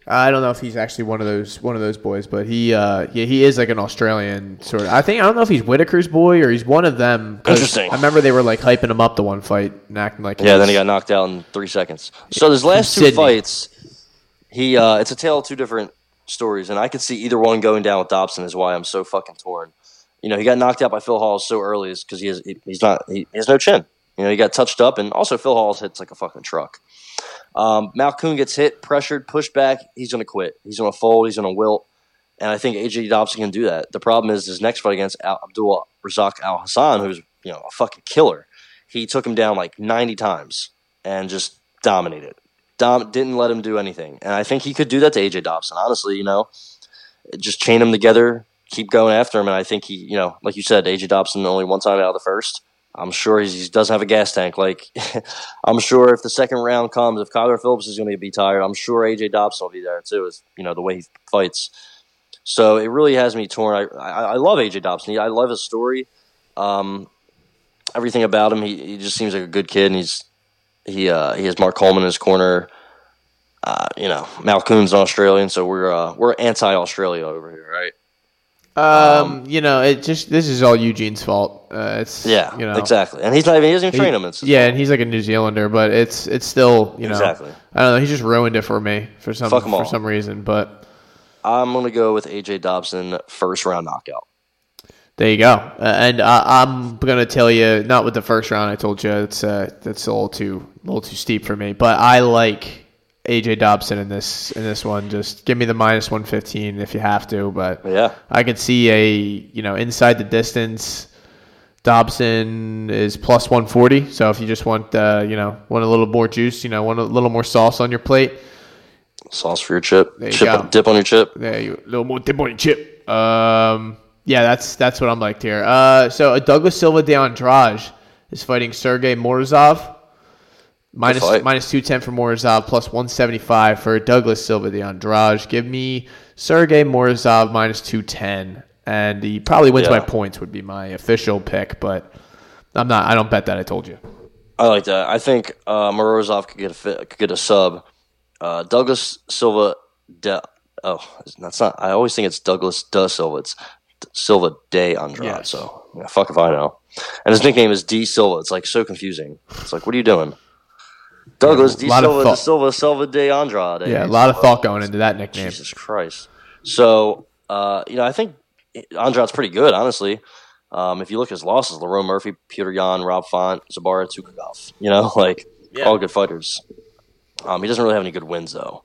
I don't know if he's actually one of those one of those boys, but he, uh, yeah, he is like an Australian sort of. I think I don't know if he's Whitaker's boy or he's one of them. Interesting. I remember they were like hyping him up the one fight and acting like yeah. He was, then he got knocked out in three seconds. So his last two Sydney. fights, he uh, it's a tale of two different stories, and I could see either one going down with Dobson is why I'm so fucking torn. You know, he got knocked out by Phil Hall so early is because he has he, he's not he, he has no chin. You know, he got touched up, and also Phil Hall's hits like a fucking truck. Um, Malkoon gets hit, pressured, pushed back. He's going to quit. He's going to fold. He's going to wilt. And I think A J Dobson can do that. The problem is his next fight against Al- Abdul Razak Al Hassan, who's, you know, a fucking killer. He took him down like ninety times and just dominated. Dom- didn't let him do anything. And I think he could do that to A J Dobson. Honestly, you know, just chain them together, keep going after him. And I think he, you know, like you said, A J Dobson only one time out of the first. I'm sure he's, he doesn't have a gas tank. Like, I'm sure if the second round comes, if Kyler Phillips is going to be tired, I'm sure A J Dobson will be there too. Is you know the way he fights. So it really has me torn. I I, I love A J Dobson. I love his story. Um, everything about him. He, he just seems like a good kid. And he's he uh, he has Mark Coleman in his corner. Uh, you know, Malcoon's an Australian, so we're uh, we're anti-Australia over here, right? Um, um, you know, it just this is all Eugene's fault. Uh, it's yeah, you know, exactly. And he's not even he doesn't even train he, him. It's, yeah, and he's like a New Zealander, but it's it's still you know exactly. I don't know. He just ruined it for me for some Fuck 'em for all. some reason. But I'm gonna go with A J Dobson first round knockout. There you go. Uh, and uh, I'm gonna tell you not with the first round. I told you it's uh that's a little too a little too steep for me. But I like A J Dobson in this in this one. Just give me the minus one fifteen if you have to, but yeah. I could see a you know inside the distance. Dobson is plus one forty, so if you just want uh, you know want a little more juice, you know want a little more sauce on your plate, sauce for your chip, you chip on, dip on your chip. There you a little more dip on your chip. Um, yeah, that's that's what I'm like here. Uh, so Douglas Silva de Andrade is fighting Sergey Morozov. Minus, minus two ten for Morozov, plus one seventy-five for Douglas Silva de Andrade. Give me Sergey Morozov minus two ten. And he probably wins yeah. by points would be my official pick, but I'm not. I don't bet that. I told you. I like that. I think uh, Morozov could get a fit, could get a sub. Uh, Douglas Silva de oh, that's not. I always think it's Douglas da Silva. It's Silva de Andrade. Yes. So yeah, fuck if I know. And his nickname is D Silva. It's like so confusing. It's like, what are you doing? Douglas De Silva, De Silva, Silva de Andrade. Yeah, a lot of thought going into that nickname. Jesus Christ. So, uh, you know, I think Andrade's pretty good, honestly. Um, if you look at his losses, Lerone Murphy, Petr Yan, Rob Font, Zabara Tukagov. You know, like, yeah. all good fighters. Um, he doesn't really have any good wins, though.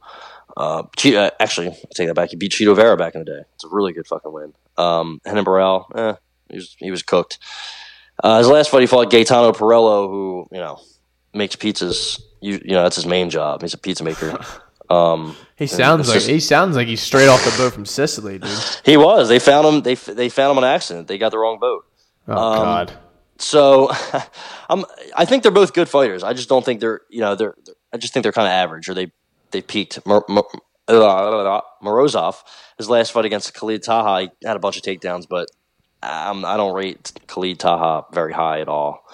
Uh, che- uh, actually, I take that back. He beat Cheeto Vera back in the day. It's a really good fucking win. Um, Henan Burrell, eh, he was, he was cooked. Uh, his last fight, he fought Gaetano Pirello, who, you know, makes pizzas. You, you know, that's his main job. He's a pizza maker. Um, he sounds like just, he sounds like he's straight off the boat from Sicily, dude. He was. They found him. They they found him on accident. They got the wrong boat. Oh um, God. So, I'm. I think they're both good fighters. I just don't think they're. You know, they're. they're I just think they're kind of average, or they they peaked. Mor- Mor- uh, Morozov, his last fight against Khalid Taha, he had a bunch of takedowns, but I'm, I don't rate Khalid Taha very high at all.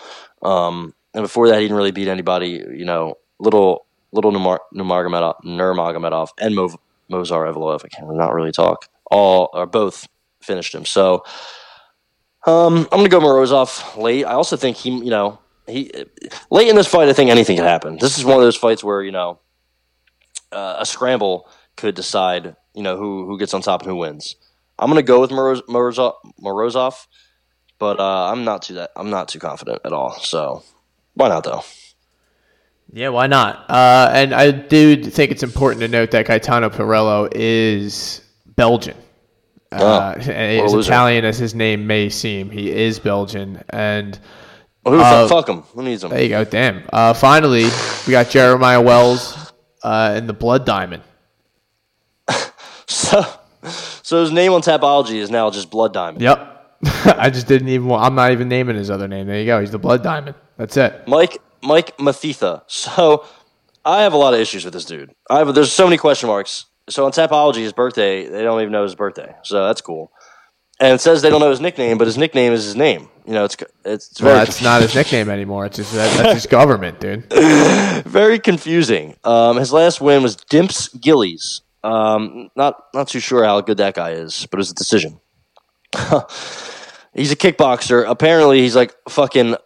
Um, and before that, he didn't really beat anybody. You know, little. Little Nurmagomedov, Nurmagomedov and Mo, Mozar Evloev, I can not really talk, all or both finished him. So um, I'm going to go Morozov late. I also think he, you know, he late in this fight, I think anything could happen. This is one of those fights where, you know, uh, a scramble could decide, you know, who, who gets on top and who wins. I'm going to go with Moroz, Morozov, Morozov, but uh, I'm not too that I'm not too confident at all. So why not though? Yeah, why not? Uh, and I do think it's important to note that Gaetano Pirello is Belgian. Uh, oh, as Italian as his name may seem, he is Belgian. And well, who uh, fuck, fuck him? Who needs him? There you go. Damn. Uh, finally, we got Jeremiah Wells uh, and the Blood Diamond. so, so his name on Tapology is now just Blood Diamond. Yep. I just didn't even. I'm not even naming his other name. There you go. He's the Blood Diamond. That's it. Mike. Mike Mathitha. So I have a lot of issues with this dude. I have, there's so many question marks. So on Tapology, his birthday, they don't even know his birthday. So that's cool. And it says they don't know his nickname, but his nickname is his name. You know, it's it's, it's well, very that's confusing. Not his nickname anymore. It's just that, that's his government, dude. Very confusing. Um, his last win was Dimps Gillies. Um, not not too sure how good that guy is, but it was a decision. He's a kickboxer. Apparently, he's like fucking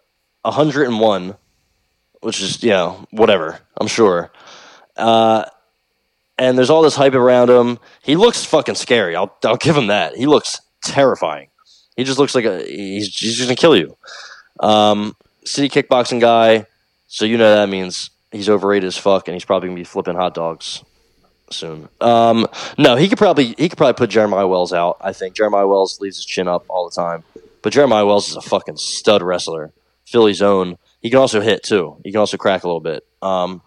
one hundred and one. Which is, you know, whatever, I'm sure. Uh, and there's all this hype around him. He looks fucking scary. I'll I'll give him that. He looks terrifying. He just looks like a he's, he's just going to kill you. Um, city kickboxing guy, so you know that means he's overrated as fuck, and he's probably going to be flipping hot dogs soon. Um, no, he could probably he could probably put Jeremiah Wells out, I think. Jeremiah Wells leaves his chin up all the time. But Jeremiah Wells is a fucking stud wrestler. Philly's own. He can also hit, too. He can also crack a little bit. Um,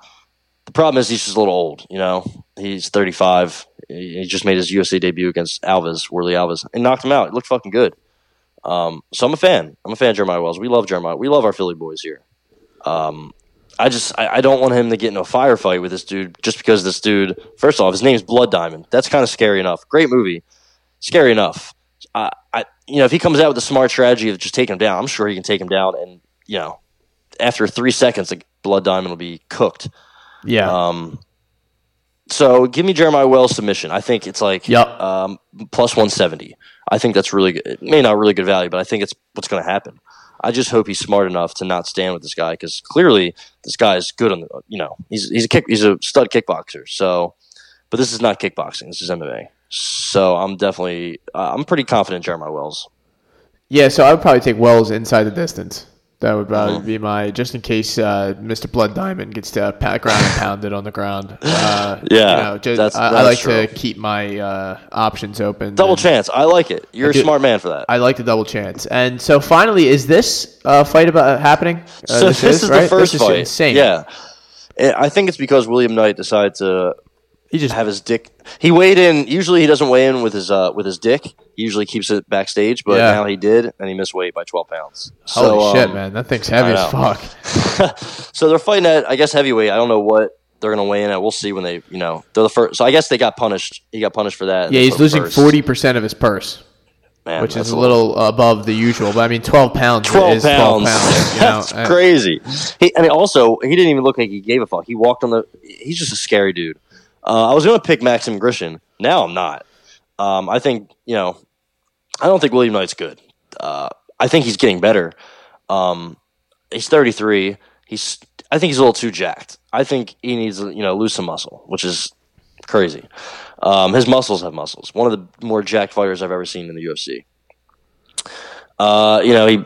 the problem is he's just a little old, you know? He's thirty-five. He just made his U F C debut against Alves, Worley Alves, and knocked him out. It looked fucking good. Um, so I'm a fan. I'm a fan of Jeremiah Wells. We love Jeremiah. We love our Philly boys here. Um, I just I, I don't want him to get into a firefight with this dude just because this dude, first off, his name's Blood Diamond. That's kind of scary enough. Great movie. Scary enough. I, I, you know, if he comes out with a smart strategy of just taking him down, I'm sure he can take him down and, you know, after three seconds, the Blood Diamond will be cooked. Yeah. Um, so give me Jeremiah Wells' submission. I think it's like yep. um, plus one seventy. I think that's really good. It may not really good value, but I think it's what's going to happen. I just hope he's smart enough to not stand with this guy because clearly this guy is good on the, you know, he's he's a kick, he's a stud kickboxer. So, but this is not kickboxing. This is M M A. So I'm definitely uh, I'm pretty confident Jeremiah Wells. Yeah. So I would probably take Wells inside the distance. That would probably mm-hmm. be my, just in case uh, Mister Blood Diamond gets to pat ground and pounded on the ground. Uh, yeah, you know, just, that's, I, that's I like true. to keep my uh, options open. Double chance. I like it. You're do, a smart man for that. I like the double chance. And so finally, is this uh, fight about uh, happening? Uh, so this, this is, is right? the first this fight. Is insane. Yeah. I think it's because William Knight decided to he just, have his dick. He weighed in. Usually he doesn't weigh in with his uh, with his dick. He usually keeps it backstage, but yeah. now he did, and he missed weight by twelve pounds. Holy so, shit, um, man. That thing's heavy as fuck. So they're fighting at, I guess, heavyweight. I don't know what they're going to weigh in at. We'll see when they, you know, they're the first. So I guess they got punished. He got punished for that. Yeah, he's losing first. forty percent of his purse, man, which is a little, little above the usual. But, I mean, twelve pounds twelve is pounds. twelve pounds. You know? That's I, crazy. He, I mean, also, he didn't even look like he gave a fuck. He walked on the – he's just a scary dude. Uh, I was going to pick Maxim Grishin. Now I'm not. Um, I think, you know, I don't think William Knight's good. Uh, I think he's getting better. Um, he's thirty-three. He's, I think he's a little too jacked. I think he needs to, you know, lose some muscle, which is crazy. Um, his muscles have muscles. One of the more jacked fighters I've ever seen in the U F C. Uh, you know, he,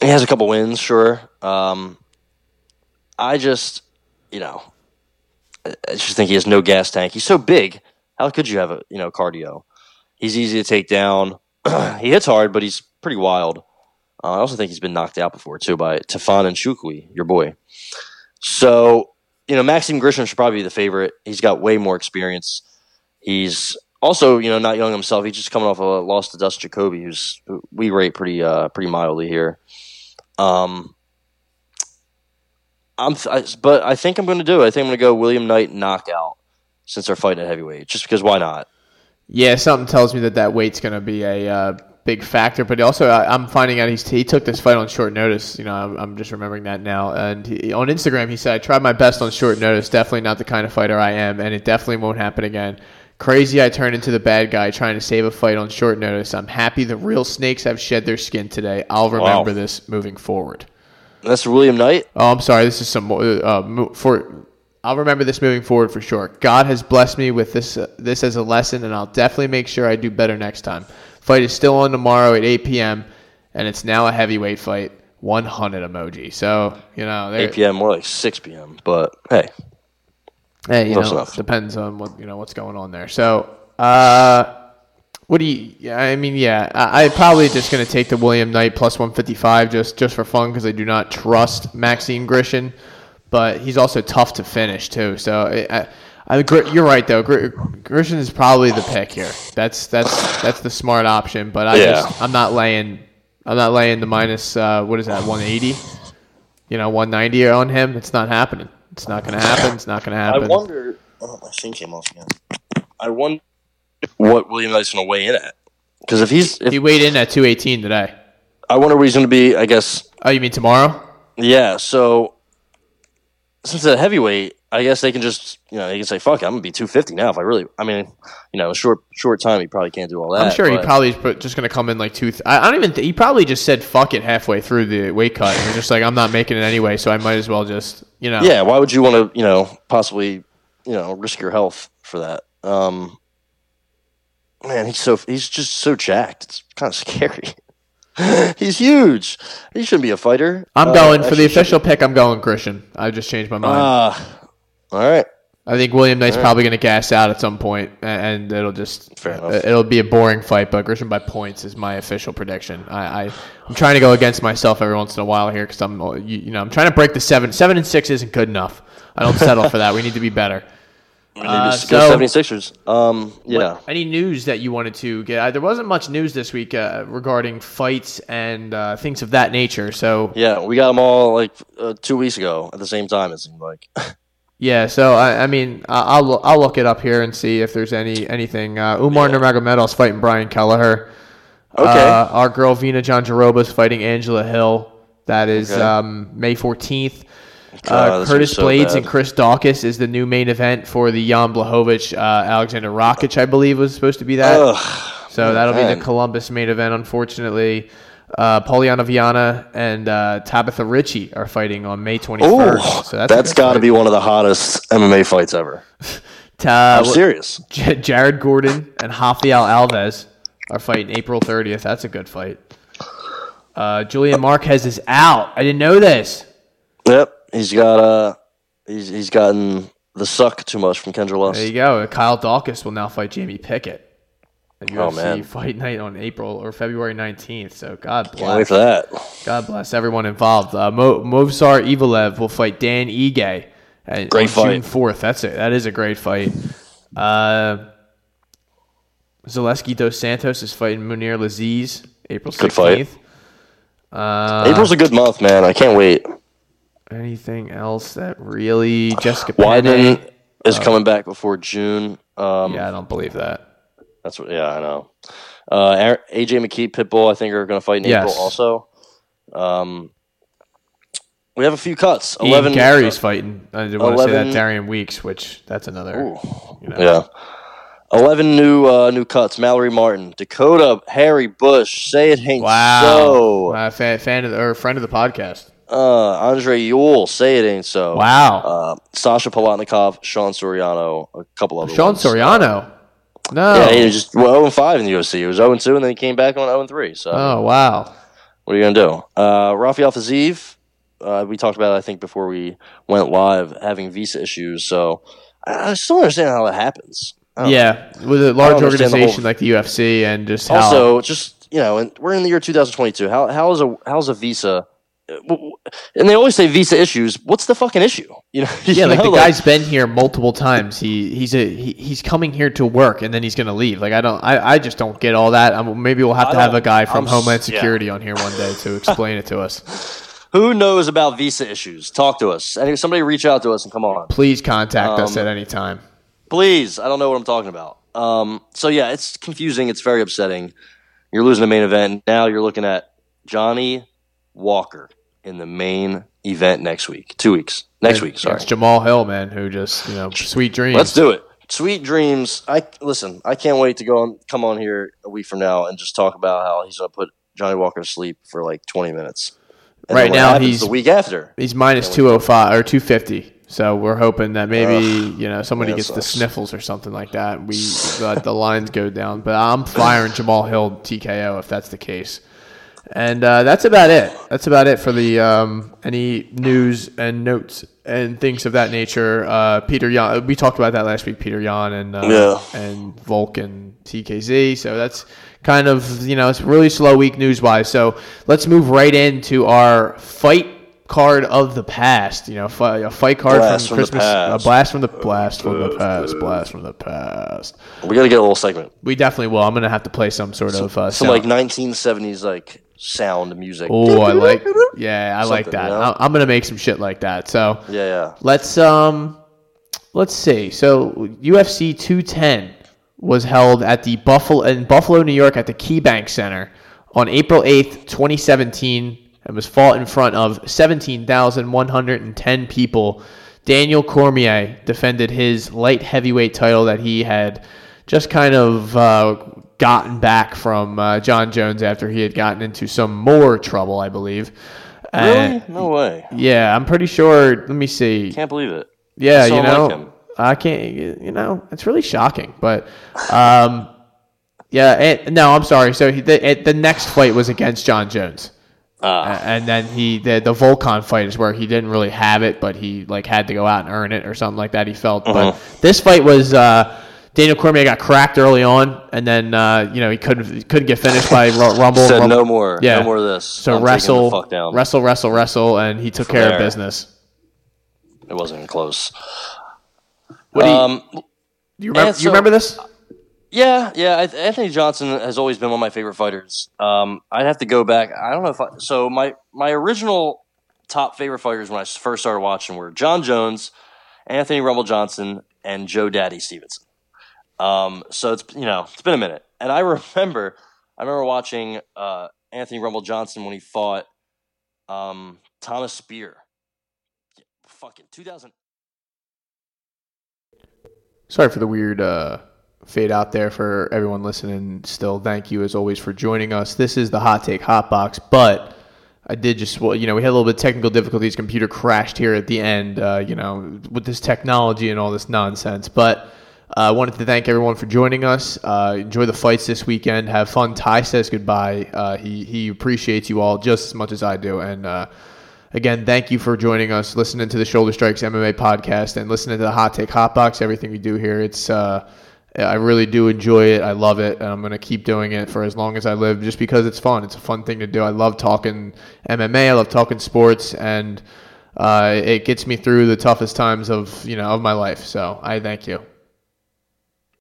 he has a couple wins, sure. Um, I just, you know, I just think he has no gas tank. He's so big. How could you have a you know cardio? He's easy to take down. He hits hard, but he's pretty wild. Uh, I also think he's been knocked out before too by Tefan and Shukui, your boy. So you know Maxim Grishin should probably be the favorite. He's got way more experience. He's also you know not young himself. He's just coming off a loss to Dust Jacoby, who's who we rate pretty uh, pretty mildly here. Um. I'm I, but I think I'm going to do it. I think I'm going to go William Knight knockout since they're fighting at heavyweight, just because why not? Yeah, something tells me that that weight's going to be a uh, big factor. But also, I, I'm finding out he's, he took this fight on short notice. You know, I'm, I'm just remembering that now. And he, on Instagram, he said, "I tried my best on short notice. Definitely not the kind of fighter I am, and it definitely won't happen again. Crazy I turned into the bad guy trying to save a fight on short notice. I'm happy the real snakes have shed their skin today. I'll remember wow. this moving forward." That's William Knight? Oh, I'm sorry. This is some uh, for. I'll remember this moving forward for sure. God has blessed me with this uh, this as a lesson, and I'll definitely make sure I do better next time. Fight is still on tomorrow at eight p.m., and it's now a heavyweight fight. one hundred emoji. So, you know. eight p.m., more like six p.m., but hey. Hey, you know, depends on what you know what's going on there. So, uh... What do you? I mean, yeah, I, I'm probably just going to take the William Knight plus one fifty-five just, just for fun because I do not trust Maxim Grishin, but he's also tough to finish too. So I, I, I, you're right though. Gr, Grishin is probably the pick here. That's that's that's the smart option. But I yeah. just, I'm not laying I'm not laying the minus uh, what is that one eighty, you know one ninety on him. It's not happening. It's not going to happen. It's not going to happen. I wonder. Oh, my thing came off again. I wonder. What William Knight's going to weigh in at? Because if he's if, he weighed in at two eighteen today, I wonder where he's going to be. I guess. Oh, you mean tomorrow? Yeah. So since it's a heavyweight, I guess they can just you know they can say fuck it, I'm going to be two fifty now if I really. I mean, you know, a short short time he probably can't do all that. I'm sure but. he probably is just going to come in like two. Th- I don't even. Th- he probably just said fuck it halfway through the weight cut. He's just like I'm not making it anyway, so I might as well just you know. Yeah. Why would you want to you know possibly you know risk your health for that? Um. Man, he's so he's just so jacked. It's kind of scary. He's huge. He shouldn't be a fighter. I'm going, uh, for the official pick, I'm going Grishin. I just changed my mind. Uh, all right. I think William Knight's right. probably going to gas out at some point, and it'll just Fair enough. it'll be a boring fight, but Grishin by points is my official prediction. I, I, I'm trying to go against myself every once in a while here because I'm you, you know I'm trying to break the seven. Seven and six isn't good enough. I don't settle for that. We need to be better. Uh, so, seventy-sixers. Um, yeah. What, any news that you wanted to get? Uh, there wasn't much news this week uh, regarding fights and uh, things of that nature. So yeah, we got them all like uh, two weeks ago at the same time. It seemed like. yeah. So I, I mean, I'll I'll look it up here and see if there's any anything. Uh, Umar yeah. Nurmagomedov's fighting Brian Kelleher. Okay. Uh, our girl Vina Janjaroba's fighting Angela Hill. That is okay. um, May fourteenth. Uh, Curtis so Blades bad. and Chris Daukaus is the new main event for the Jan Blachowicz, uh, Alexander Rakic, I believe, was supposed to be that. Ugh, so man, that'll be man. the Columbus main event, unfortunately. Uh, Poliana Viana and uh, Tabitha Ritchie are fighting on May twenty-first. Ooh, so that's that's got to be one of the hottest M M A fights ever. Ta- I'm serious. J- Jared Gordon and Rafael Alves are fighting April thirtieth. That's a good fight. Uh, Julian Marquez is out. I didn't know this. Yep. He's got uh, he's he's gotten the suck too much from Kendra Lust. There you go. Kyle Daukaus will now fight Jamie Pickett at U F C oh, man. Fight Night on April or February nineteenth. So God bless. Can't wait for that. God bless everyone involved. Uh, Mo- Movsar Evelev will fight Dan Ige at, great on fight. June fourth. That's it. That is a great fight. Uh, Zaleski Dos Santos is fighting Munir Laziz April sixteenth. Good fight. Uh, April's a good month, man. I can't wait. Anything else that really Jessica Wyden is uh, coming back before June? Um, yeah, I don't believe that. That's what. Yeah, I know. Uh, A J McKee, Pitbull, I think are going to fight in yes. April also. Um, we have a few cuts. Ian eleven. Gary's uh, fighting. I did want eleven, to say that Darian Weeks, which that's another. Ooh, you know. Yeah. Eleven new uh, new cuts. Mallory Martin, Dakota, Harry Bush, say it ain't wow. so. Wow, uh, fan, fan of the, or friend of the podcast. Uh, Andre Yule, say it ain't so. Wow. Uh, Sasha Palotnikov, Sean Soriano, a couple other Sean ones. Soriano? No. Yeah, he was just well, oh and five in the U F C. He was oh and two, and then he came back on oh and three. So. Oh, wow. What are you going to do? Uh, Rafael Fiziev, uh, we talked about it, I think, before we went live, having visa issues. So I still don't understand how that happens. Yeah, know. With a large organization the like the U F C and just also, how... Also, just, you know, and we're in the year two thousand twenty-two. How How is a how's a visa... And they always say visa issues. What's the fucking issue? You know? You yeah, know? like the like, guy's been here multiple times. He he's a he, he's coming here to work, and then he's gonna leave. Like I don't, I, I just don't get all that. I'm, maybe we'll have to have a guy from I'm, Homeland Security yeah. on here one day to explain it to us. Who knows about visa issues? Talk to us. Anyway, somebody reach out to us and come on. Please contact um, us at any time. Please, I don't know what I'm talking about. Um, so yeah, it's confusing. It's very upsetting. You're losing the main event now. You're looking at Johnny Walker in the main event next week. Two weeks. Next it's, week, sorry. It's Jamal Hill, man, who just, you know, sweet dreams. Let's do it. Sweet dreams. I Listen, I can't wait to go on, come on here a week from now and just talk about how he's going to put Johnny Walker to sleep for like twenty minutes. And right now, he's the week after. He's minus two oh five or two fifty. So we're hoping that maybe, Ugh, you know, somebody gets sucks. the sniffles or something like that. We uh, the lines go down. But I'm firing Jamal Hill T K O if that's the case. And uh, that's about it. That's about it for the um, any news and notes and things of that nature. Uh, Peter Yan, we talked about that last week. Peter Yan and uh, yeah. and Volk and T K Z. So that's kind of, you know, it's a really slow week news wise. So let's move right into our fight card of the past. You know, fi- a fight card blast from, from Christmas, a blast from the blast from the past, blast from the past. We got to get a little segment. We definitely will. I'm gonna have to play some sort so, of uh, some like nineteen seventies like. Sound music. Oh, I like. Yeah, I Something, like that. You know? I'm gonna make some shit like that. So yeah, yeah. Let's um, let's see. So U F C two ten was held at the Buffalo in Buffalo, New York, at the KeyBank Center on April eighth, twenty seventeen, and was fought in front of seventeen thousand one hundred ten people. Daniel Cormier defended his light heavyweight title that he had just kind of. Uh, gotten back from uh, John Jones after he had gotten into some more trouble, I believe. Really? Uh, no way. Yeah, I'm pretty sure. Let me see. Can't believe it. Yeah, you know, like him. I can't, you know, it's really shocking. But, um, yeah, it, no, I'm sorry. So he, the, it, the next fight was against John Jones. Uh, and then he the, the Volkan fight is where he didn't really have it, but he, like, had to go out and earn it or something like that, he felt. Uh-huh. But this fight was... Uh, Daniel Cormier got cracked early on, and then uh, you know he couldn't he couldn't get finished by Rumble. Said Rumble. no more, yeah. no more of this. So I'm wrestle, fuck down. wrestle, wrestle, wrestle, and he took From care there, of business. It wasn't even close. What do you, um, do you remember? So, you remember this? Yeah, yeah. Anthony Johnson has always been one of my favorite fighters. Um, I'd have to go back. I don't know if I, so. My my original top favorite fighters when I first started watching were John Jones, Anthony Rumble Johnson, and Joe Daddy Stevenson. Um, so it's, you know, it's been a minute. And I remember, I remember watching, uh, Anthony Rumble Johnson when he fought, um, Thomas Spear. Yeah, fucking two thousand. Sorry for the weird, uh, fade out there for everyone listening. Still, thank you as always for joining us. This is the Hot Take Hot Box, but I did just, well, you know, we had a little bit of technical difficulties. Computer crashed here at the end, uh, you know, with this technology and all this nonsense, but... I uh, wanted to thank everyone for joining us. Uh, enjoy the fights this weekend. Have fun. Ty says goodbye. Uh, he he appreciates you all just as much as I do. And uh, again, thank you for joining us, listening to the Shoulder Strikes M M A podcast, and listening to the Hot Take Hot Box. Everything we do here, it's uh, I really do enjoy it. I love it, and I'm going to keep doing it for as long as I live, just because it's fun. It's a fun thing to do. I love talking M M A. I love talking sports, and uh, it gets me through the toughest times of you know of my life. So I thank you.